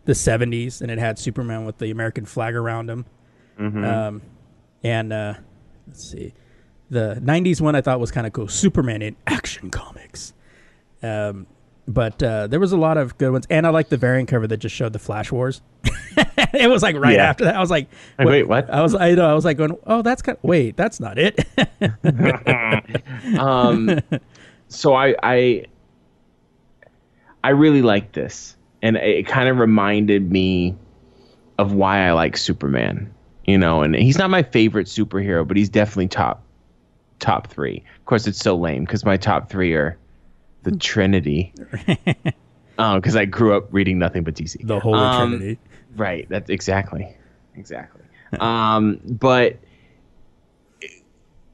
the seventies, and it had Superman with the American flag around him. Mm-hmm. Um, and uh, let's see, the nineties one I thought was kind of cool, Superman in Action Comics. Um, but uh, there was a lot of good ones, and I liked the variant cover that just showed the Flash Wars. It was like right yeah. after that. I was like, wait, wait, what? I was, I know, I was like going, oh, that's kind of, wait, that's not it. um, so I, I, I really liked this, and it kind of reminded me of why I like Superman. You know, and he's not my favorite superhero, but he's definitely top, top three. Of course, it's so lame because my top three are the Trinity. Because um, I grew up reading nothing but D C. The Holy um, Trinity. Right. That's exactly, exactly. um, but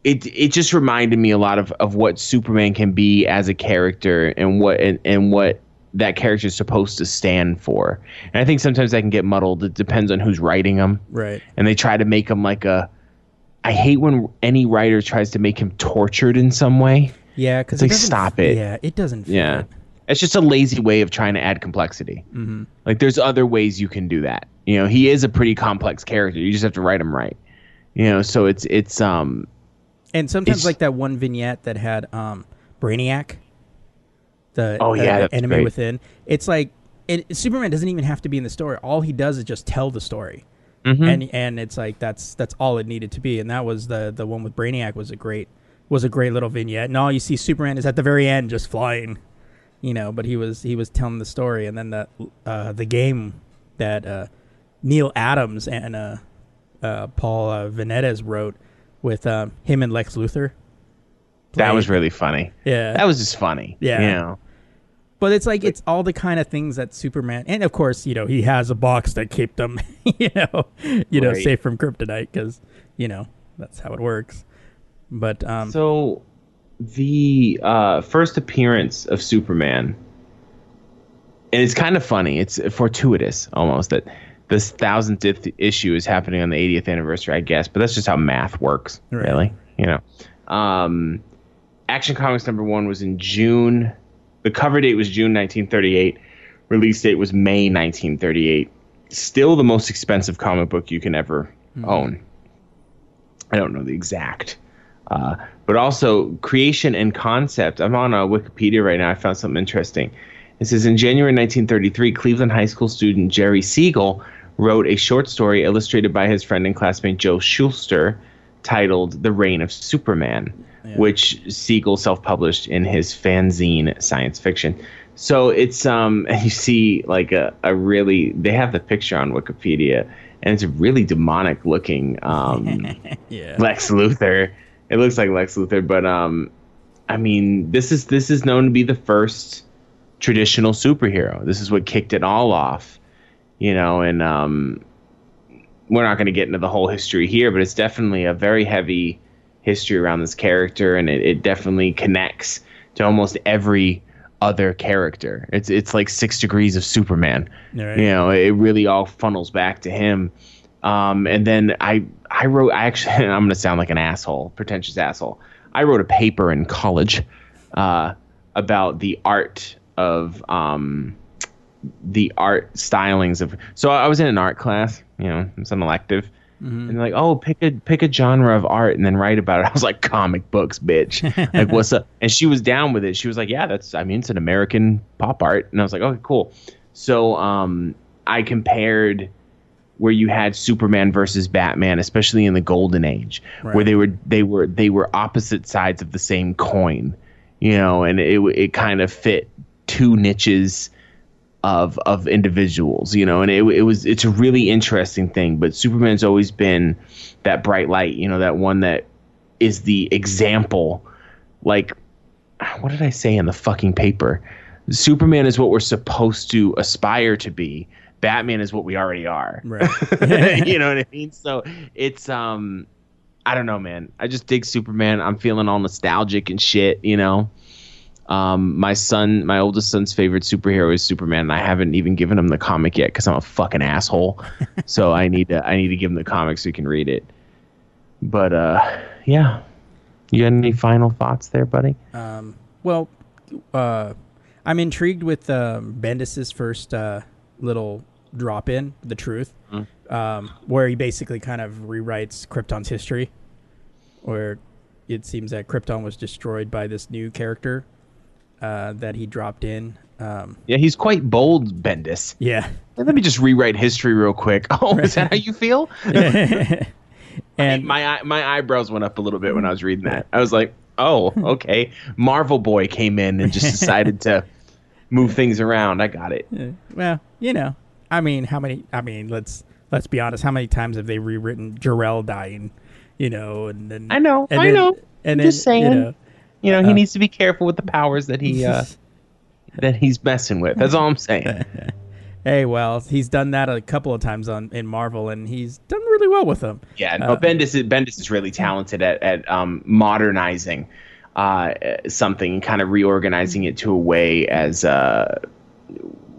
it it just reminded me a lot of, of what Superman can be as a character, and what and, and what that character is supposed to stand for. And I think sometimes that can get muddled. It depends on who's writing them. Right. And they try to make him like a. I hate when any writer tries to make him tortured in some way. Yeah, because they stop it. Yeah, it doesn't. Fit. Yeah. It's just a lazy way of trying to add complexity. Mm-hmm. Like, there's other ways you can do that. You know, he is a pretty complex character. You just have to write him right. You know, so it's it's um, and sometimes it's, like that one vignette that had um, Brainiac, the, oh, yeah, uh, the enemy great. Within. It's like it, Superman doesn't even have to be in the story. All he does is just tell the story, mm-hmm. and and it's like that's that's all it needed to be. And that was the the one with Brainiac was a great was a great little vignette. And all you see Superman is at the very end just flying. You know, but he was he was telling the story, and then the uh, the game that uh, Neil Adams and uh, uh, Paul uh, Venedes wrote with um, him and Lex Luthor. Played. That was really funny. Yeah, that was just funny. Yeah, you know? But it's like, like it's all the kind of things that Superman, and of course, you know, he has a box that kept him, you know, you know, right. safe from kryptonite, because you know that's how it works. But um, so. The uh, first appearance of Superman, and it's kind of funny. It's fortuitous almost that this thousandth issue is happening on the eightieth anniversary, I guess. But that's just how math works, right. really. You know, um, Action Comics number one was in June. The cover date was June nineteen thirty-eight. Release date was May nineteen thirty-eight. Still the most expensive comic book you can ever mm. own. I don't know the exact. Uh, but also creation and concept. I'm on uh, Wikipedia right now. I found something interesting. It says in January nineteen thirty-three, Cleveland high school student Jerry Siegel wrote a short story illustrated by his friend and classmate Joe Shuster titled The Reign of Superman, yeah. which Siegel self-published in his fanzine Science Fiction. So it's um, and you see like a, a really they have the picture on Wikipedia, and it's a really demonic looking um, yeah. Lex Luthor. It looks like Lex Luthor, but um, I mean, this is this is known to be the first traditional superhero. This is what kicked it all off, you know. And um, we're not going to get into the whole history here, but it's definitely a very heavy history around this character, and it, it definitely connects to almost every other character. It's it's like six degrees of Superman, right. you know. It really all funnels back to him. Um, and then I, I wrote, I actually, I'm going to sound like an asshole, pretentious asshole. I wrote a paper in college, uh, about the art of, um, the art stylings of, so I was in an art class, you know, it's an elective mm-hmm. and like, oh, pick a, pick a genre of art and then write about it. I was like, comic books, bitch. Like what's up? And she was down with it. She was like, yeah, that's, I mean, it's an American pop art. And I was like, okay, cool. So, um, I compared where you had Superman versus Batman, especially in the Golden Age, right. where they were they were they were opposite sides of the same coin, you know, and it it kind of fit two niches of of individuals, you know, and it it was it's a really interesting thing. But Superman's always been that bright light, you know, that one that is the example. Like, what did I say in the fucking paper? Superman is what we're supposed to aspire to be. Batman is what we already are. Right. You know what I mean? So it's, um, I don't know, man. I just dig Superman. I'm feeling all nostalgic and shit, you know? Um, my son, my oldest son's favorite superhero is Superman. And I haven't even given him the comic yet because I'm a fucking asshole. So I need to, I need to give him the comic so he can read it. But, uh, yeah. You got any final thoughts there, buddy? Um, well, uh, I'm intrigued with um, Bendis's first uh, little drop in, The Truth, mm. um, where he basically kind of rewrites Krypton's history, where it seems that Krypton was destroyed by this new character uh, that he dropped in. Um, yeah, he's quite bold, Bendis. Yeah. Let me just rewrite history real quick. Oh, right. Is that how you feel? and I mean, my my eyebrows went up a little bit when I was reading that. I was like, oh, okay. Marvel Boy came in and just decided to move things around. I got it. Well, you know, I mean, how many? I mean, let's let's be honest. How many times have they rewritten Jor-El dying? You know, and then I know, and I then, know. And then, just saying, you know, you know he uh, needs to be careful with the powers that he. Uh, that he's messing with. That's all I'm saying. Hey, well, he's done that a couple of times on in Marvel, and he's done really well with them. Yeah, no, uh, Bendis, is, Bendis is really talented at, at um, modernizing uh, something and kind of reorganizing it to a way as uh,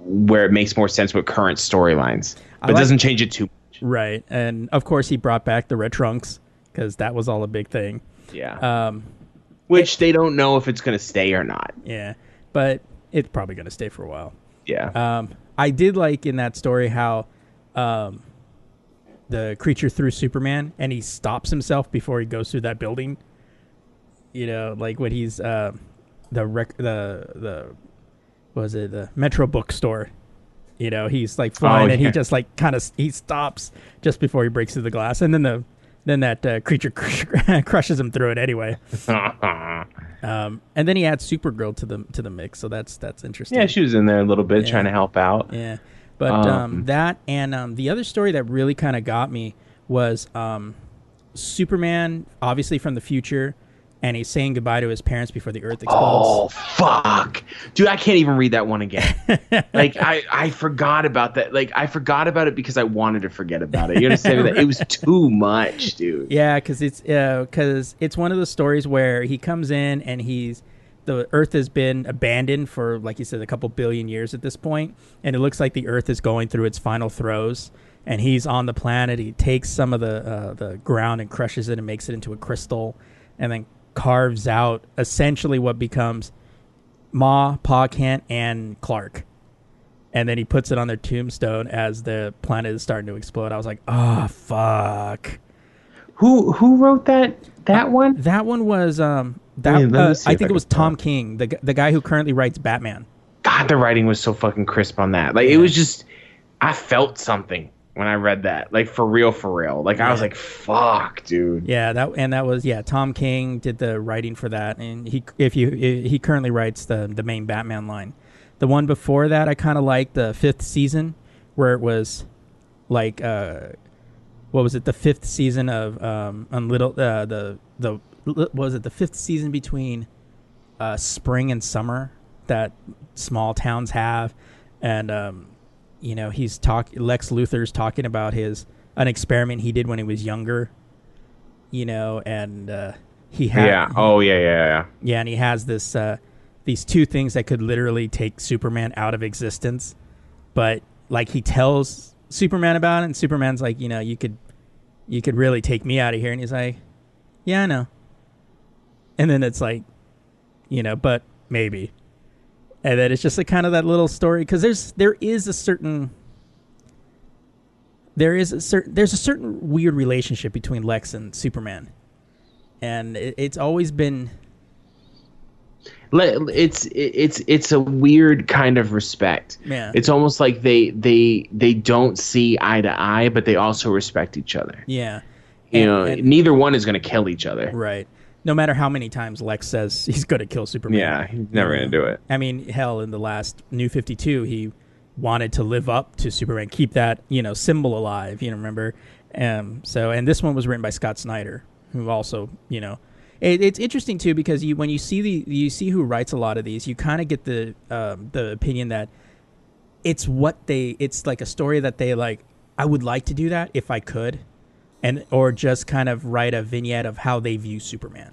where it makes more sense with current storylines, but like, doesn't change it too much. Right, and of course he brought back the Red Trunks because that was all a big thing. Yeah, um, which it, they don't know if it's going to stay or not. Yeah, but... it's probably going to stay for a while. Yeah. Um, I did like in that story how um, the creature threw Superman and he stops himself before he goes through that building. You know, like when he's uh, the rec- the the what was it the Metro bookstore. You know, he's like flying oh, yeah. and he just like kind of he stops just before he breaks through the glass, and then the then that uh, creature cr- crushes him through it anyway. Um, and then he adds Supergirl to the to the mix, so that's that's interesting. Yeah, she was in there a little bit yeah. trying to help out. Yeah, but um, um, that and um, the other story that really kind of got me was um, Superman, obviously from the future, and he's saying goodbye to his parents before the Earth explodes. Oh fuck, dude! I can't even read that one again. Like I, I forgot about that. Like I forgot about it because I wanted to forget about it. You understand right. that? It was too much, dude. Yeah, because it's because uh, it's one of those stories where he comes in and he's the Earth has been abandoned for, like you said, a couple billion years at this point, and it looks like the Earth is going through its final throes. And he's on the planet. He takes some of the uh, the ground and crushes it and makes it into a crystal, and then carves out essentially what becomes Ma, Pa Kent, and Clark, and then he puts it on their tombstone as the planet is starting to explode. I was like, oh fuck, who who wrote that that uh, one that one was um that yeah, uh, I think I it was Tom King, the the guy who currently writes Batman. God, the writing was so fucking crisp on that. Like yeah. it was just, I felt something when I read that, like for real, for real. Like I was like, fuck, dude. Yeah, that and that was yeah. Tom King did the writing for that, and he if you he currently writes the the main Batman line. The one before that, I kind of liked the fifth season, where it was like uh, what was it? The fifth season of um, on little uh, the the what was it? The fifth season between uh, spring and summer that small towns have, and. Um, You know, he's talk. Lex Luthor's talking about his an experiment he did when he was younger. You know, and uh, he had yeah. Oh yeah, yeah, yeah. Yeah, and he has this uh, these two things that could literally take Superman out of existence. But like he tells Superman about it, and Superman's like, you know, you could you could really take me out of here, and he's like, yeah, I know. And then it's like, you know, but maybe. And then it's just like kind of that little story because there's there is a certain there is a certain there's a certain weird relationship between Lex and Superman, and it, it's always been it's it's it's a weird kind of respect. Yeah, it's almost like they they they don't see eye to eye, but they also respect each other. Yeah, you and, know, and, neither one is going to kill each other. Right. No matter how many times Lex says he's going to kill Superman. Yeah, he's never going to do it. I mean, hell, in the last New fifty-two, he wanted to live up to Superman, keep that, you know, symbol alive, you know, remember? Um, so, and this one was written by Scott Snyder, who also, you know, it, it's interesting, too, because you when you see the you see who writes a lot of these, you kind of get the um, the opinion that it's what they, it's like a story that they like, I would like to do that if I could. And or just kind of write a vignette of how they view Superman,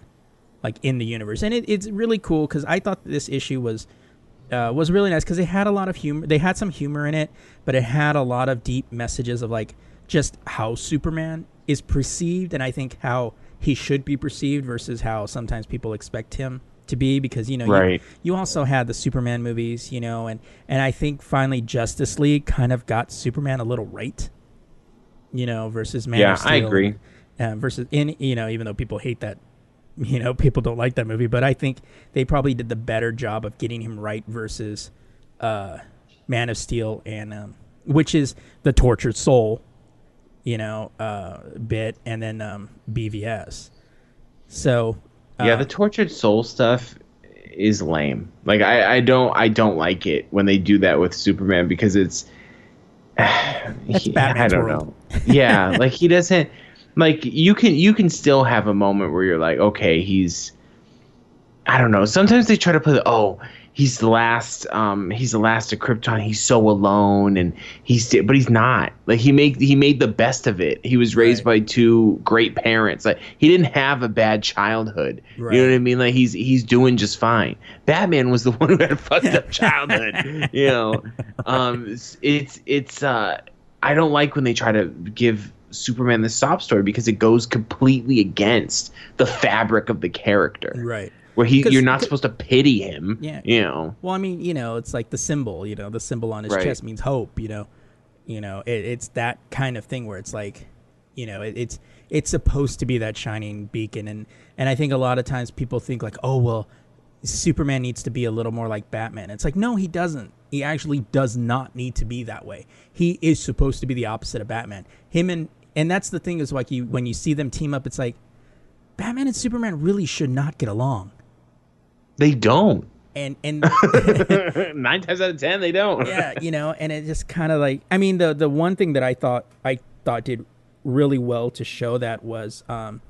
like in the universe. And it, it's really cool because I thought this issue was uh, was really nice because they had a lot of humor. They had some humor in it, but it had a lot of deep messages of like just how Superman is perceived, and I think how he should be perceived versus how sometimes people expect him to be, because, you know, right. you, you also had the Superman movies, you know, and, and I think finally Justice League kind of got Superman a little right, you know, versus Man yeah, of Steel. Yeah, I agree. Uh, versus, in you know, even though people hate that, you know, people don't like that movie, but I think they probably did the better job of getting him right versus uh, Man of Steel, and um, which is the tortured soul, you know, uh, bit, and then um, B V S. So... yeah, the tortured soul stuff is lame. Like I, I don't, I don't like it when they do that with Superman, because it's, That's he, I don't world. know. Yeah, like he doesn't, like you can, you can still have a moment where you're like, okay, he's, I don't know. Sometimes they try to play the, oh, he's the last, um, he's the last of Krypton. He's so alone, and he's, but he's not. Like he made, he made the best of it. He was raised right. by two great parents. Like he didn't have a bad childhood. Right. You know what I mean? Like he's, he's doing just fine. Batman was the one who had a fucked up childhood. You know, um, it's, it's, it's uh, I don't like when they try to give Superman the sob story, because it goes completely against the fabric of the character. Right. Where he, you're not supposed to pity him, yeah. you know. Well, I mean, you know, it's like the symbol, you know, the symbol on his right. chest means hope, you know. You know, it, it's that kind of thing where it's like, you know, it, it's it's supposed to be that shining beacon. And, and I think a lot of times people think like, oh, well, Superman needs to be a little more like Batman. It's like, no, he doesn't. He actually does not need to be that way. He is supposed to be the opposite of Batman. Him and, and that's the thing is like you when you see them team up, it's like Batman and Superman really should not get along. They don't. And and nine times out of ten, they don't. Yeah, you know, and it just kind of like, I mean, the the one thing that I thought I thought did really well to show that was um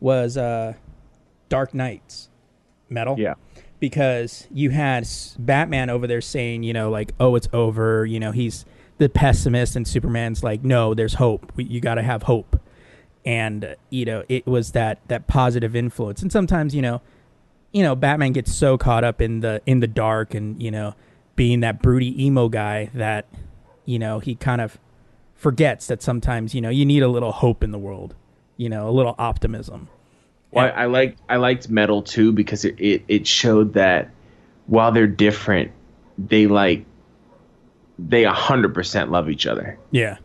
was uh Dark Knight's Metal. Yeah. Because you had Batman over there saying, you know, like, oh, it's over. You know, he's the pessimist, and Superman's like, no, there's hope. We, you got to have hope. And uh, you know, it was that that positive influence. And sometimes, you know. You know, Batman gets so caught up in the in the dark and, you know, being that broody emo guy that, you know, he kind of forgets that sometimes, you know, you need a little hope in the world, you know, a little optimism. Well, and, I, I liked I liked Metal too, because it, it, it showed that while they're different, they like they a hundred percent love each other. Yeah.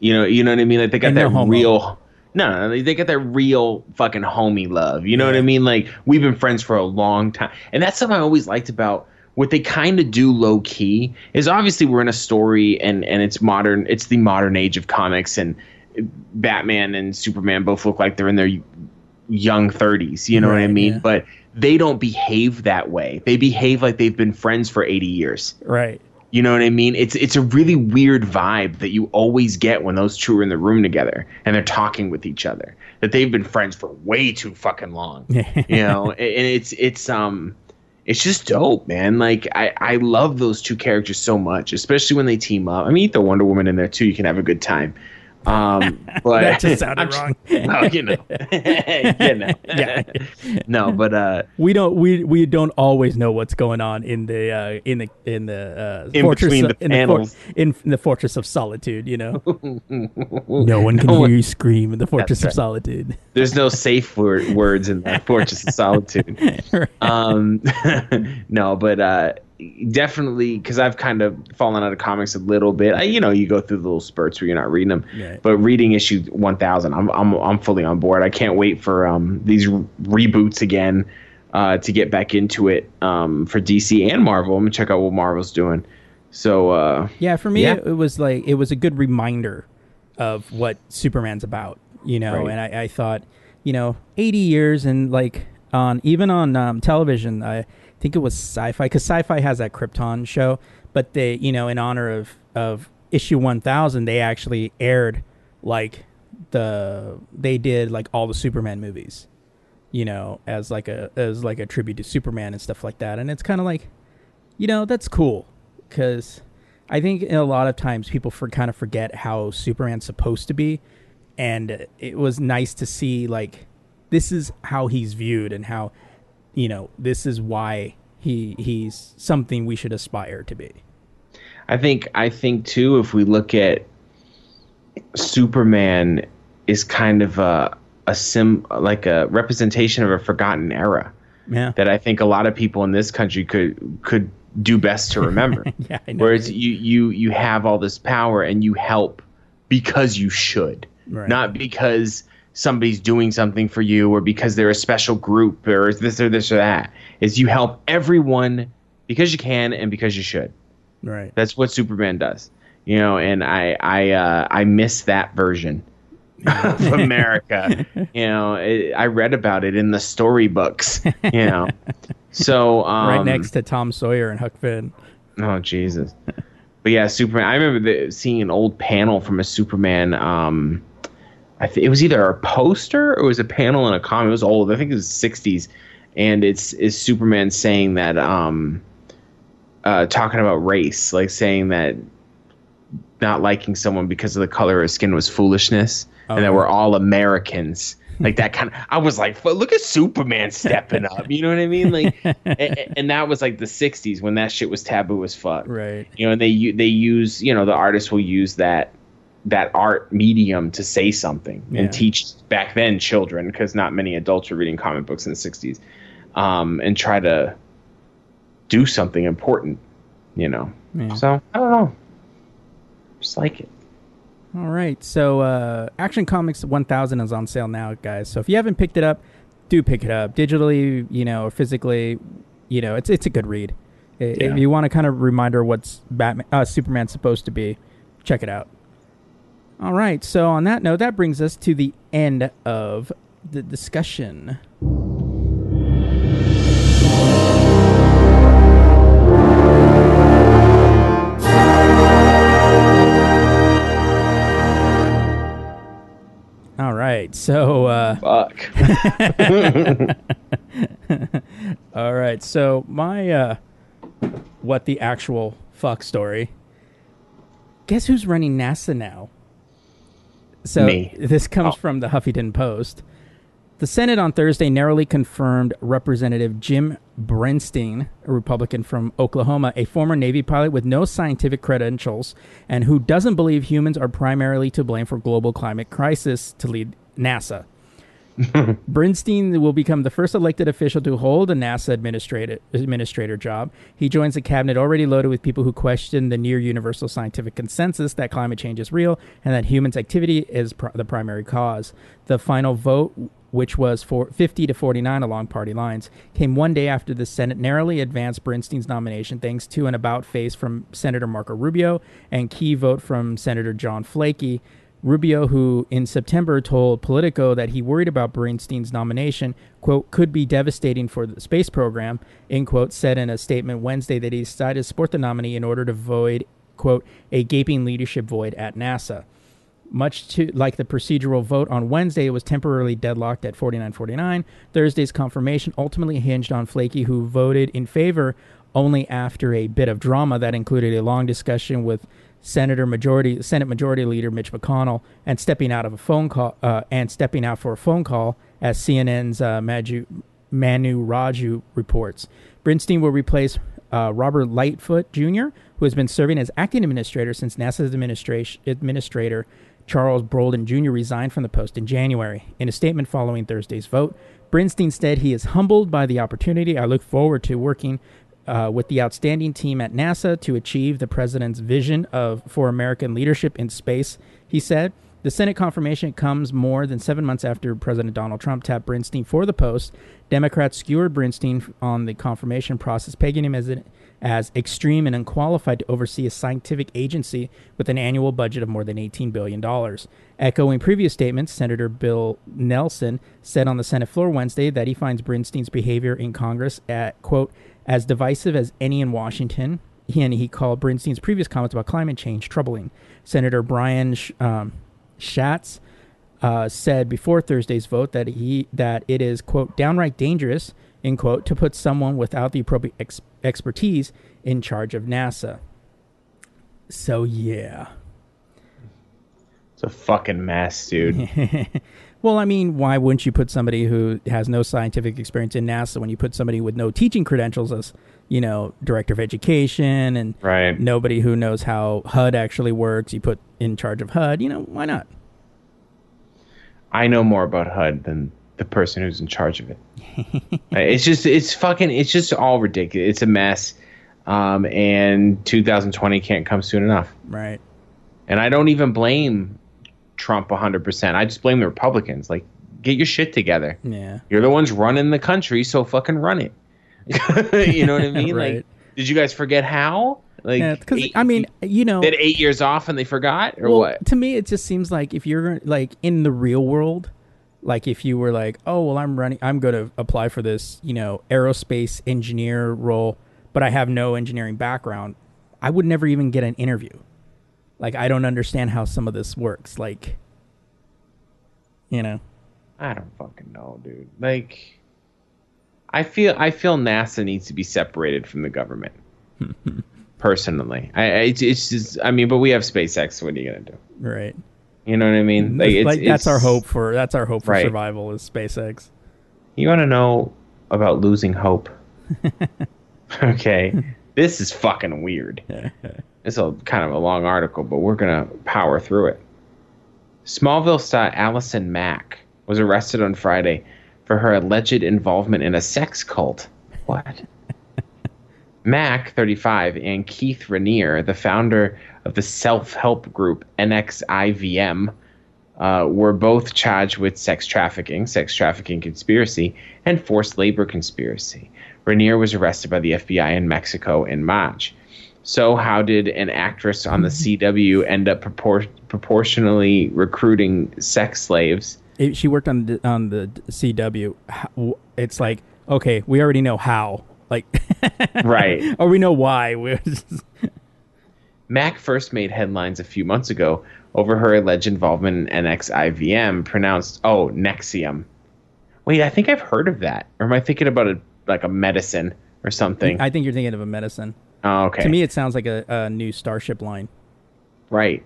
You know, you know what I mean? Like they got and that no real. No, no, they get that real fucking homie love. You know yeah. what I mean? Like, we've been friends for a long time. And that's something I always liked about what they kind of do low key is obviously we're in a story and, and it's modern. It's the modern age of comics, and Batman and Superman both look like they're in their young thirties. You know right, what I mean? Yeah. But they don't behave that way. They behave like they've been friends for eighty years. Right. You know what I mean? It's it's a really weird vibe that you always get when those two are in the room together and they're talking with each other. That they've been friends for way too fucking long. You know, and it's it's um it's just dope, man. Like I, I love those two characters so much, especially when they team up. I mean, you throw Wonder Woman in there too, you can have a good time. Um, but that just sounded I'm, wrong. No, you know, you know, yeah. no, but uh, we don't we we don't always know what's going on in the uh, in the in the uh, in fortress between the panels in the, for, in the fortress of solitude. You know, no one can no hear one. you scream in the fortress That's of right. solitude. There's no safe word, words in the fortress of solitude. Right. Um, no, but uh, definitely, because I've kind of fallen out of comics a little bit. I, you know, you go through the little spurts where you're not reading them. Right. But reading issue one thousand, I'm I'm I'm fully on board. I can't wait for um these re- reboots again uh, to get back into it um for D C and Marvel. I'm gonna check out what Marvel's doing. So uh, yeah, for me yeah. it was like it was a good reminder of what Superman's about, you know. Right. And I, I thought, you know, eighty years and like on even on um, television, I. I think it was Sci-Fi, because Sci-Fi has that Krypton show, but they, you know, in honor of, of issue one thousand, they actually aired like the, they did like all the Superman movies, you know, as like a, as like a tribute to Superman and stuff like that. And it's kind of like, you know, that's cool, because I think a lot of times people for kind of forget how Superman's supposed to be. And it was nice to see like, this is how he's viewed and how, you know, this is why he he's something we should aspire to be. I think I think too, if we look at Superman, is kind of a a sim like a representation of a forgotten era. yeah. that I think a lot of people in this country could could do best to remember. yeah, I know. Whereas you, you, you have all this power and you help because you should, right. not because somebody's doing something for you or because they're a special group or this or this or that. Is you help everyone because you can and because you should. Right. That's what Superman does. You know, and I I uh, I miss that version of America. you know, it, I read about it in the storybooks. You know, so um, right next to Tom Sawyer and Huck Finn. Oh Jesus! But yeah, Superman. I remember the, seeing an old panel from a Superman. Um, I th- it was either a poster or it was a panel in a comic. It was old. I think it was sixties, and it's is Superman saying that um, uh, talking about race, like saying that. Not liking someone because of the color of his skin was foolishness, oh, and that we're all Americans. Like that kind of, I was like, look at Superman stepping up. You know what I mean? Like, and, and that was like the sixties when that shit was taboo as fuck. Right. You know, and they they use, you know, the artists will use that that art medium to say something yeah. and teach back then children, because not many adults were reading comic books in the sixties, um, and try to do something important. You know. Yeah. So I don't know. Just like it. All right. So uh, Action Comics one thousand is on sale now, guys. So if you haven't picked it up, do pick it up digitally, you know, or physically. You know, it's it's a good read. It, yeah. If you want a kind of reminder what's Batman, uh, Superman's supposed to be, check it out. All right. So on that note, that brings us to the end of the discussion. All right, so... Uh, Fuck. All right, so my... Uh, what the actual fuck story. Guess who's running NASA now? So Me. This comes oh. from the Huffington Post. The Senate on Thursday narrowly confirmed Representative Jim Brenstein, a Republican from Oklahoma, a former Navy pilot with no scientific credentials and who doesn't believe humans are primarily to blame for global climate crisis, to lead NASA. Brenstein will become the first elected official to hold a NASA administrator, administrator job. He joins a cabinet already loaded with people who question the near universal scientific consensus that climate change is real and that humans' activity is pr- the primary cause. The final vote, which was for fifty to forty-nine along party lines, came one day after the Senate narrowly advanced Brenstein's nomination thanks to an about-face from Senator Marco Rubio and key vote from Senator John Flakey. Rubio, who in September told Politico that he worried about Bernstein's nomination, quote, could be devastating for the space program, end quote, said in a statement Wednesday that he decided to support the nominee in order to void, quote, a gaping leadership void at NASA. Much to like the procedural vote on Wednesday, it was temporarily deadlocked at forty-nine forty-nine. Thursday's confirmation ultimately hinged on Flakey, who voted in favor only after a bit of drama that included a long discussion with Senator Majority Senate Majority Leader Mitch McConnell and stepping out of a phone call uh, and stepping out for a phone call, as C N N's uh, Maju, Manu Raju reports. Brinstein will replace uh, Robert Lightfoot Junior, who has been serving as acting administrator since NASA's administration administrator. Charles Bolden Junior resigned from the post in January. In a statement following Thursday's vote, Brinstein said he is humbled by the opportunity. I look forward to working uh, with the outstanding team at NASA to achieve the president's vision of for American leadership in space, he said. The Senate confirmation comes more than seven months after President Donald Trump tapped Brinstein for the post. Democrats skewered Brinstein on the confirmation process, pegging him as, as extreme and unqualified to oversee a scientific agency with an annual budget of more than eighteen billion dollars. Echoing previous statements, Senator Bill Nelson said on the Senate floor Wednesday that he finds Brinstein's behavior in Congress at, quote, as divisive as any in Washington. He and he called Brinstein's previous comments about climate change troubling. Senator Brian Sh- um, Schatz uh, said before Thursday's vote that he that it is, quote, downright dangerous, end quote, to put someone without the appropriate ex- expertise in charge of NASA. So, yeah. It's a fucking mess, dude. Well, I mean, why wouldn't you put somebody who has no scientific experience in NASA when you put somebody with no teaching credentials as, you know, director of education and right. nobody who knows how H U D actually works? You put in charge of H U D, you know, why not? I know more about H U D than the person who's in charge of it. It's just, it's fucking, it's just all ridiculous. It's a mess. Um, and two thousand twenty can't come soon enough. Right. And I don't even blame Trump one hundred percent. I just blame the Republicans. Like, get your shit together. Yeah. You're the ones running the country, so fucking run it. You know what I mean? Right. Like, did you guys forget how? Like, yeah, because I mean, you know, they had eight years off and they forgot, or well, what? To me, it just seems like if you're like in the real world, like if you were like, oh, well, I'm running, I'm going to apply for this, you know, aerospace engineer role, but I have no engineering background, I would never even get an interview. Like, I don't understand how some of this works. Like, you know, I don't fucking know, dude. Like, I feel I feel NASA needs to be separated from the government. Personally, I it's, it's just I mean, but we have SpaceX. So what are you gonna do? Right. You know what I mean? Like, it's, like it's, that's it's, our hope for that's our hope for right. survival is SpaceX. You want to know about losing hope? Okay, this is fucking weird. It's a kind of a long article, but we're gonna power through it. Smallville star Allison Mack was arrested on Friday for her alleged involvement in a sex cult. What? Mack, thirty-five, and Keith Raniere, the founder of the self-help group N X I V M, uh, were both charged with sex trafficking, sex trafficking conspiracy, and forced labor conspiracy. Raniere was arrested by the F B I in Mexico in March. So how did an actress on the C W end up propor- proportionally recruiting sex slaves? It, she worked on the, on the C W. It's like, okay, we already know how. Like, right. Or we know why. Mack first made headlines a few months ago over her alleged involvement in N X I V M, pronounced, oh, Nexium. Wait, I think I've heard of that. Or am I thinking about a, like a medicine or something? I think you're thinking of a medicine. Oh, okay. To me, it sounds like a, a new Starship line. Right.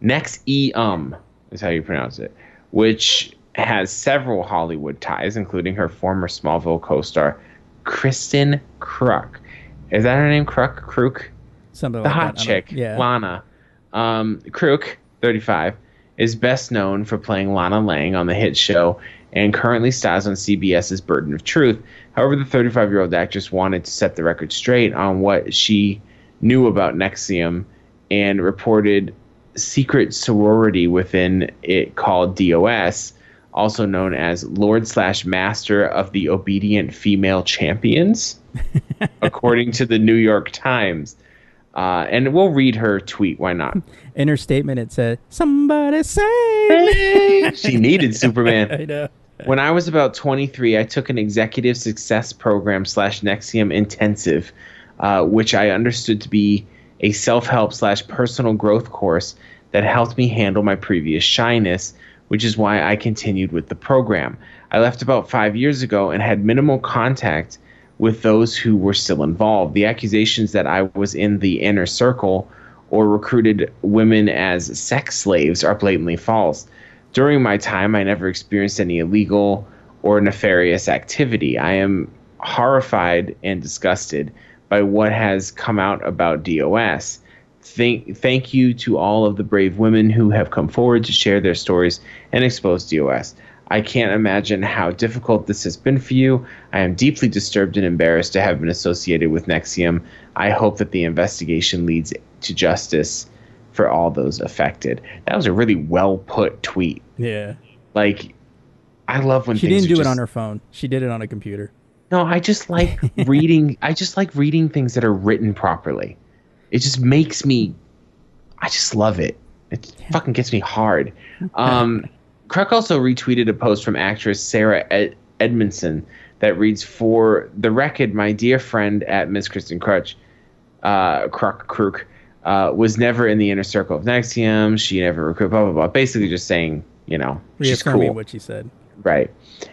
Nexium is how you pronounce it, which has several Hollywood ties, including her former Smallville co-star, Kristen Kruk. Is that her name? Kruk? Kruk? Something the like hot that. chick, yeah. Lana. Um, Kruk, thirty-five, is best known for playing Lana Lang on the hit show and currently stars on C B S's Burden of Truth. However, the thirty-five-year-old actress wanted to set the record straight on what she knew about Nexium and reported secret sorority within it called D O S, also known as Lord slash Master of the Obedient Female Champions, according to the New York Times. Uh, and we'll read her tweet. Why not? In her statement, it said, somebody say she needed Superman. I know. When I was about twenty-three, I took an executive success program slash Nexium intensive, uh, which I understood to be a self-help slash personal growth course that helped me handle my previous shyness, which is why I continued with the program. I left about five years ago and had minimal contact with those who were still involved. The accusations that I was in the inner circle or recruited women as sex slaves are blatantly false. During my time, I never experienced any illegal or nefarious activity. I am horrified and disgusted by what has come out about D O S. Thank, thank you to all of the brave women who have come forward to share their stories and expose D O S. I can't imagine how difficult this has been for you. I am deeply disturbed and embarrassed to have been associated with Nexium. I hope that the investigation leads to justice for all those affected. That was a really well put tweet. Yeah. Like, I love when she things didn't do just, it on her phone. She did it on a computer. No, I just like reading. I just like reading things that are written properly. It just makes me, I just love it. It yeah. fucking gets me hard. Um, Kruk also retweeted a post from actress Sarah Ed- Edmondson that reads, for the record, my dear friend at Miss Kristen Kruk, uh, Kruk, Kruk uh, was never in the inner circle of Nexium. She never recruited, blah, blah, blah. Basically just saying, you know, she's cool. What she said. Right.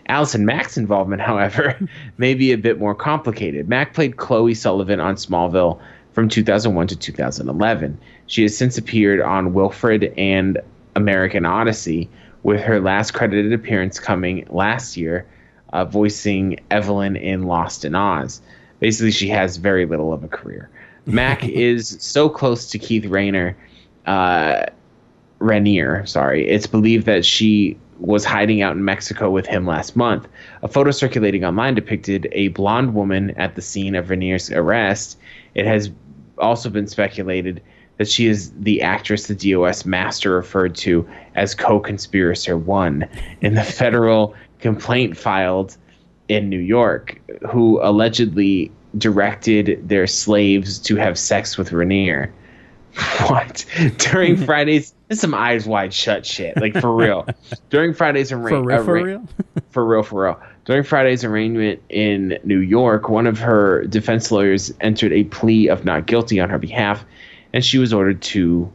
Allison Mack's involvement, however, may be a bit more complicated. Mack played Chloe Sullivan on Smallville from two thousand one to two thousand eleven. She has since appeared on Wilfred and American Odyssey, with her last credited appearance coming last year, uh, voicing Evelyn in Lost in Oz. Basically, she has very little of a career. Mack is so close to Keith Raniere, uh, Raniere, sorry. It's believed that she was hiding out in Mexico with him last month. A photo circulating online depicted a blonde woman at the scene of Rainier's arrest. It has also been speculated that she is the actress the D O S master referred to as Co-Conspirator One in the federal complaint filed in New York, who allegedly directed their slaves to have sex with Rainier. What? During Fridays, this is some eyes wide shut shit. Like, for real. During Friday's arraignment. For real, uh, for real? For real, for real. During Friday's arraignment in New York, one of her defense lawyers entered a plea of not guilty on her behalf, and she was ordered to,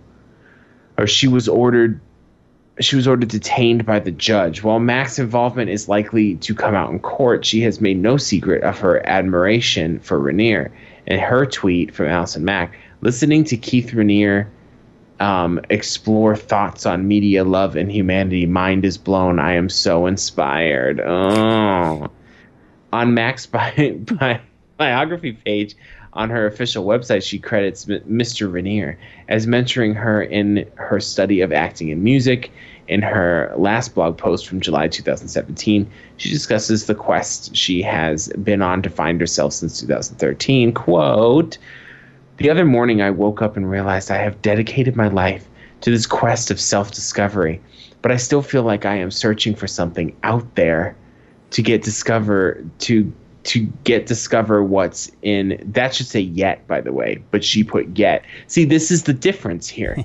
or she was ordered, she was ordered detained by the judge. While Mac's involvement is likely to come out in court, she has made no secret of her admiration for Rainier. In her tweet from Allison Mack, listening to Keith Rainier um, explore thoughts on media, love, and humanity, mind is blown. I am so inspired. Oh. On Mac's bi- bi- biography page on her official website, she credits Mister Rainier as mentoring her in her study of acting and music. In her last blog post from July twenty seventeen, she discusses the quest she has been on to find herself since two thousand thirteen. Quote, "The other morning I woke up and realized I have dedicated my life to this quest of self-discovery, but I still feel like I am searching for something out there to get discover to to get discover what's in." That should say yet, by the way, but she put yet. See, this is the difference here.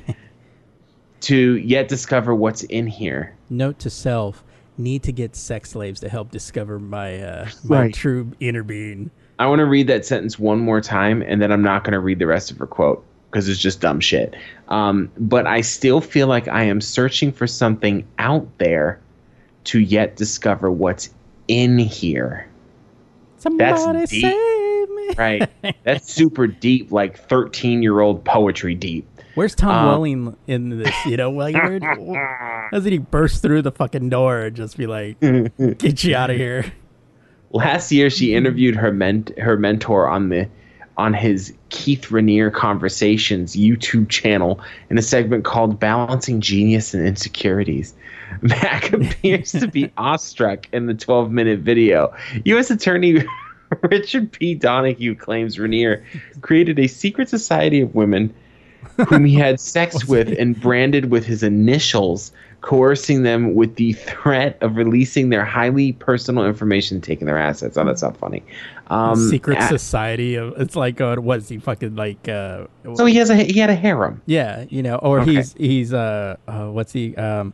To yet discover what's in here. Note to self, need to get sex slaves to help discover my uh, my right. true inner being. I want to read that sentence one more time, and then I'm not going to read the rest of her quote because it's just dumb shit. Um, but I still feel like I am searching for something out there to yet discover what's in here. Somebody That's deep. Save me. Right. That's super deep, like thirteen-year-old poetry deep. Where's Tom um, Welling in this? You know, like, where, where doesn't he burst through the fucking door and just be like, "Get you out of here"? Last year, she interviewed her ment- her mentor on the on his Keith Rainier Conversations YouTube channel in a segment called "Balancing Genius and Insecurities." Mac appears to be awestruck in the twelve-minute video. U S Attorney Richard P. Donahue claims Rainier created a secret society of women whom he had sex with and branded with his initials, coercing them with the threat of releasing their highly personal information and taking their assets. Oh, that's not funny. Um, Secret at, society. Of, it's like, uh, what is he fucking like? Uh, so he has a he had a harem. Yeah, you know, or okay. he's he's uh, uh what's he um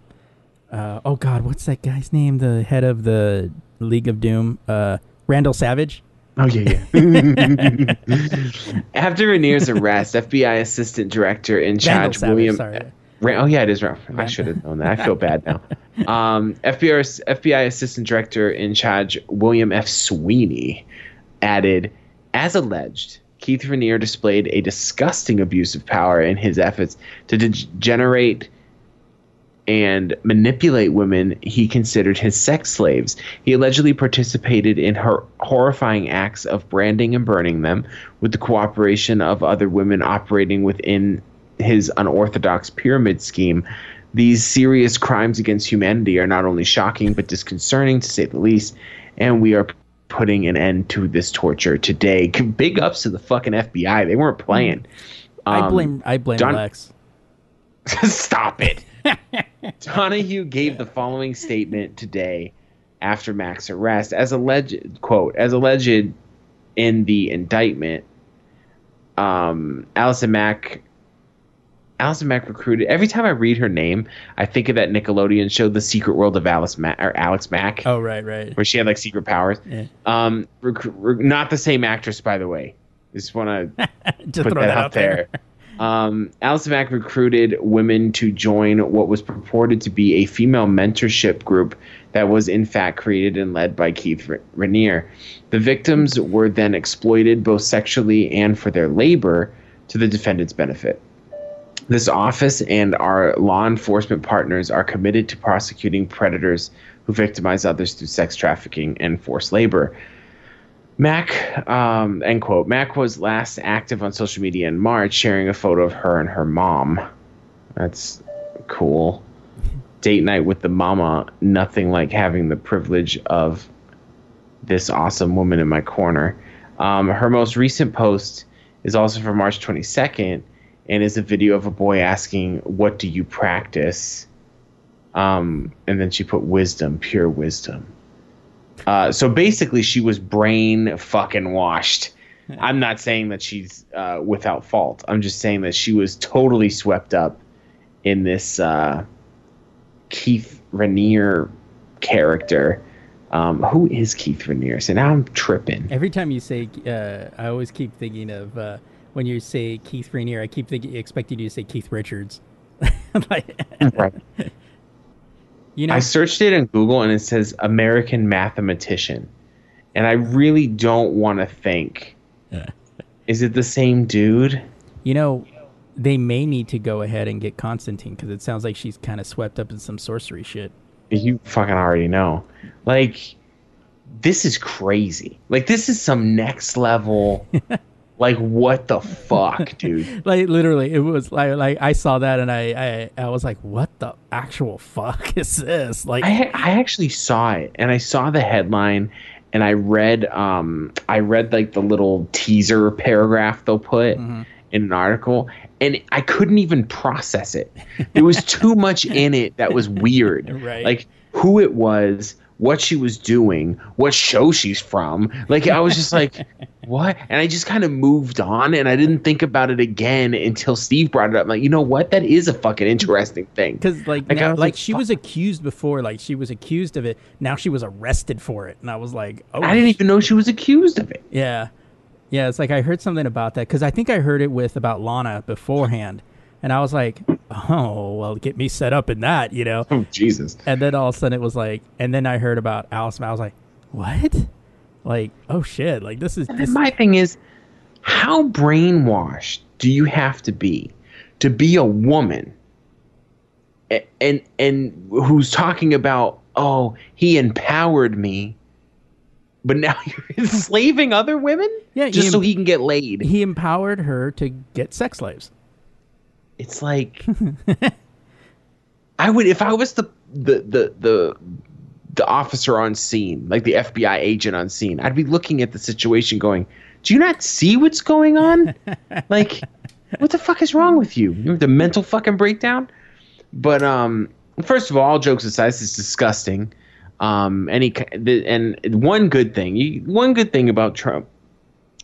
uh oh god what's that guy's name? The head of the League of Doom, uh, Randall Savage. Oh, yeah, yeah. After Rainier's arrest, F B I Assistant Director in charge, Savage, William... Sorry. Ra- oh, yeah, it is Ralph. I should have known that. I feel bad now. Um, F B I, F B I Assistant Director in charge, William F. Sweeney, added, "As alleged, Keith Rainier displayed a disgusting abuse of power in his efforts to degenerate and manipulate women he considered his sex slaves. He allegedly participated in her horrifying acts of branding and burning them with the cooperation of other women operating within his unorthodox pyramid scheme. These serious crimes against humanity are not only shocking but disconcerting, to say the least, and we are putting an end to this torture today." Big ups to the fucking F B I. They weren't playing. Um, I blame I blame Don- Lex. Stop it. Donahue gave the following statement today after Mac's arrest. As alleged, quote, as alleged in the indictment, um, Allison Mack, Allison Mack recruited. Every time I read her name, I think of that Nickelodeon show, The Secret World of Alice Ma- or Alex Mack. Oh, right, right. Where she had like secret powers. Yeah. Um, rec- rec- not the same actress, by the way. Just want to put that out there. there. Um, Allison Mack recruited women to join what was purported to be a female mentorship group that was in fact created and led by Keith Rainier. The victims were then exploited both sexually and for their labor to the defendant's benefit. This office and our law enforcement partners are committed to prosecuting predators who victimize others through sex trafficking and forced labor. Mac, um, end quote. Mac was last active on social media in March, sharing a photo of her and her mom. That's cool. date night with the mama, nothing like having the privilege of this awesome woman in my corner. Um, her most recent post is also from March twenty-second and is a video of a boy asking, "What do you practice?" Um, and then she put wisdom, pure wisdom. Uh, so basically she was brain fucking washed. I'm not saying that she's uh, without fault. I'm just saying that she was totally swept up in this uh, Keith Raniere character. Um, who is Keith Raniere? So now I'm tripping. Every time you say, uh, I always keep thinking of uh, when you say Keith Raniere, I keep thinking, expecting you to say Keith Richards. Like, right. You know, I searched it in Google and it says American mathematician. And I really don't want to think, is it the same dude? You know, they may need to go ahead and get Constantine because it sounds like she's kind of swept up in some sorcery shit. You fucking already know. Like, this is crazy. Like, this is some next level. Like, what the fuck, dude? Like, literally, it was like, like I saw that and I, I, I was like, what the actual fuck is this? Like, I, I actually saw it and I saw the headline. And I read, um, I read like the little teaser paragraph they'll put mm-hmm. in an article, and I couldn't even process it. There was too much in it that was weird, right. Like who it was, what she was doing, what show she's from. Like I was just like, what? And I just kind of moved on, and I didn't think about it again until Steve brought it up. I'm like, you know what? That is a fucking interesting thing. Because like, like, now, was like, like she was accused before. Like she was accused of it. Now she was arrested for it, and I was like, oh, I didn't shit. even know she was accused of it. Yeah, yeah. It's like I heard something about that because I think I heard it with about Lana beforehand, and I was like, oh, well, get me set up in that, you know? Oh Jesus! And then all of a sudden it was like, and then I heard about Allison. I was like, what? Like, oh shit, like this is... This. My thing is, how brainwashed do you have to be to be a woman and, and and who's talking about, oh, he empowered me, but now you're enslaving other women? Yeah, just he, so he can get laid. He empowered her to get sex slaves. It's like... I would, if I was the the the... the the officer on scene, like the F B I agent on scene, I'd be looking at the situation going, do you not see what's going on? Like, what the fuck is wrong with you? You have the mental fucking breakdown? But um, first of all, all jokes aside, it's disgusting. Um, any the, And one good thing, you, one good thing about Trump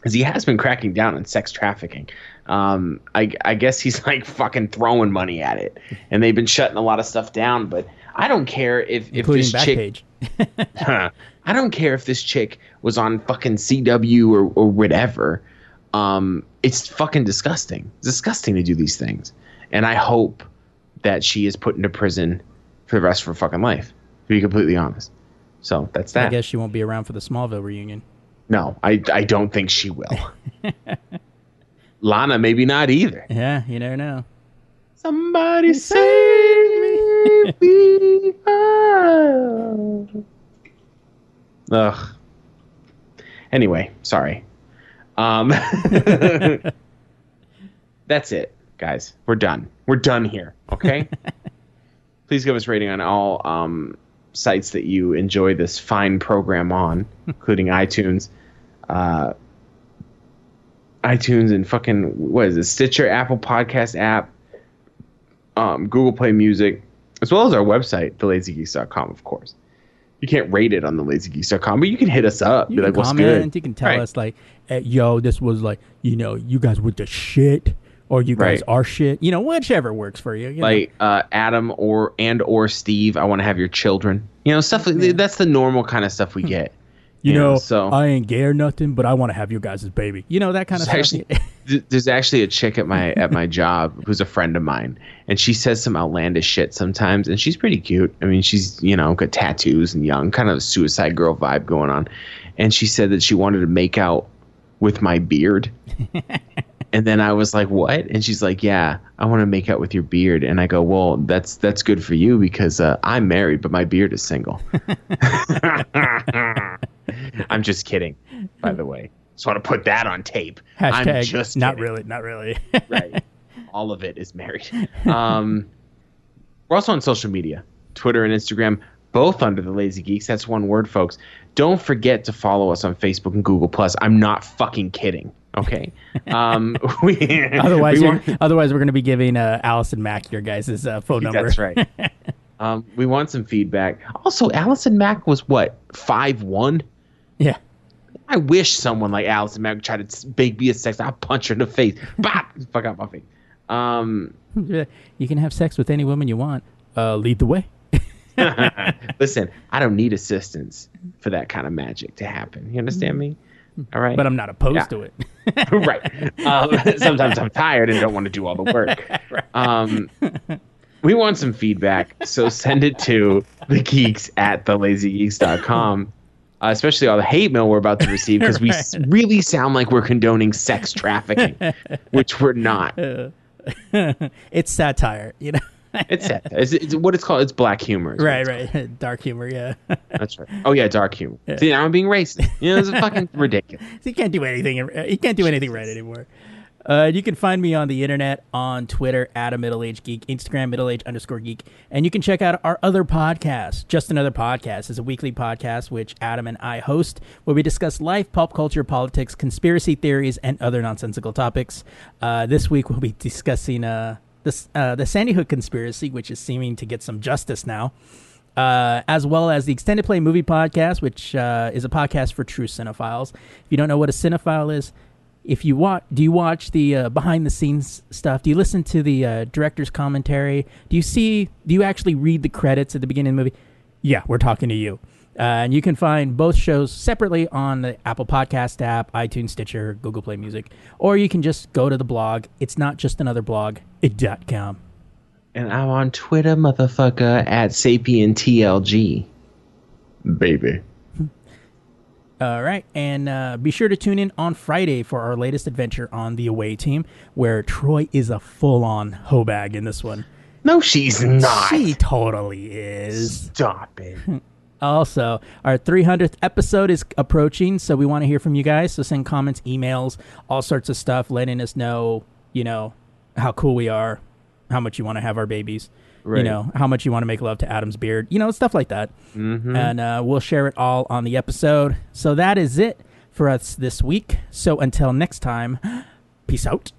is he has been cracking down on sex trafficking. Um, I, I guess he's like fucking throwing money at it. And they've been shutting a lot of stuff down, but I don't care if, if this chick huh, I don't care if this chick was on fucking C W or, or whatever. Um, it's fucking disgusting. It's disgusting to do these things. And I hope that she is put into prison for the rest of her fucking life, to be completely honest. So that's that. I guess she won't be around for the Smallville reunion. No, I, I don't think she will. Lana, maybe not either. Yeah, you never know. Somebody save me. Ugh. Anyway, sorry. Um, that's it, guys. We're done. We're done here, okay? Please give us a rating on all um, sites that you enjoy this fine program on, including iTunes. Uh, iTunes and fucking, what is it, Stitcher, Apple Podcast app, Um, Google Play Music, as well as our website, the lazy geeks dot com, of course. You can't rate it on the lazy geeks dot com, but you can hit us up. You be can like, what's good? And you can tell right. us, like, hey, yo, this was like, you know, you guys went to shit, or you guys right. are shit. You know, whichever works for you. you like uh, Adam or and or Steve, I want to have your children. You know, stuff like yeah. that's the normal kind of stuff we get. You, you know, know so. I ain't gay or nothing, but I want to have you guys as baby. You know, that kind there's of stuff. Actually, there's actually a chick at my at my job who's a friend of mine, and she says some outlandish shit sometimes, and she's pretty cute. I mean, she's, you know, got tattoos and young, kind of a Suicide Girl vibe going on. And she said that she wanted to make out with my beard. And then I was like, what? And she's like, yeah, I want to make out with your beard. And I go, well, that's that's good for you because uh, I'm married, but my beard is single. I'm just kidding, by the way. Just want to put that on tape. Hashtag I'm just kidding. Not really, not really. Right. All of it is married. Um, we're also on social media. Twitter and Instagram, both under The Lazy Geeks. That's one word, folks. Don't forget to follow us on Facebook and Google Plus. I'm not fucking kidding. Okay. Um, we, otherwise, we you're, otherwise, we're going to be giving uh, Allison Mack your guys' uh, phone number. That's right. um, we want some feedback. Also, Allison Mack was, what, five one? Yeah. I wish someone like Allison Mack tried to be a sex. I'll punch her in the face. Bop! Fuck out my face. Um, you can have sex with any woman you want. Uh, lead the way. Listen, I don't need assistance for that kind of magic to happen. You understand me? All right. But I'm not opposed yeah. to it. Right. Um, sometimes I'm tired and don't want to do all the work. Um, we want some feedback, so send it to the geeks at the lazy geeks dot com. Uh, especially all the hate mail we're about to receive, because we s- really sound like we're condoning sex trafficking, which we're not. It's satire, you know. It's satire. It's, it's what it's called. It's black humor. Right, right. Called. Dark humor, yeah. That's right. Oh, yeah, dark humor. Yeah. See, now I'm being racist. You know, it's fucking ridiculous. He can't do anything. He can't do anything right anymore. Uh, you can find me on the internet on Twitter at a middle age geek, Instagram middle age underscore geek, and you can check out our other podcast. Just Another Podcast is a weekly podcast which Adam and I host, where we discuss life, pop culture, politics, conspiracy theories, and other nonsensical topics. Uh, this week we'll be discussing uh, this, uh, the Sandy Hook conspiracy, which is seeming to get some justice now, uh, as well as the Extended Play Movie Podcast, which uh, is a podcast for true cinephiles. If you don't know what a cinephile is, If you watch, do you watch the uh, behind-the-scenes stuff? Do you listen to the uh, director's commentary? Do you see? Do you actually read the credits at the beginning of the movie? Yeah, we're talking to you. Uh, and you can find both shows separately on the Apple Podcast app, iTunes, Stitcher, Google Play Music, or you can just go to the blog. It's not just another blog. dot com. And I'm on Twitter, motherfucker, at Sapien T L G. Baby. All right, and uh, be sure to tune in on Friday for our latest adventure on the Away Team, where Troy is a full-on hobag in this one. No, she's not. She totally is. Stop it. Also, our three hundredth episode is approaching, so we want to hear from you guys. So send comments, emails, all sorts of stuff, letting us know, you know, how cool we are, how much you want to have our babies. Right. You know, how much you want to make love to Adam's beard, you know, stuff like that. Mm-hmm. And uh, we'll share it all on the episode. So that is it for us this week. So until next time, peace out.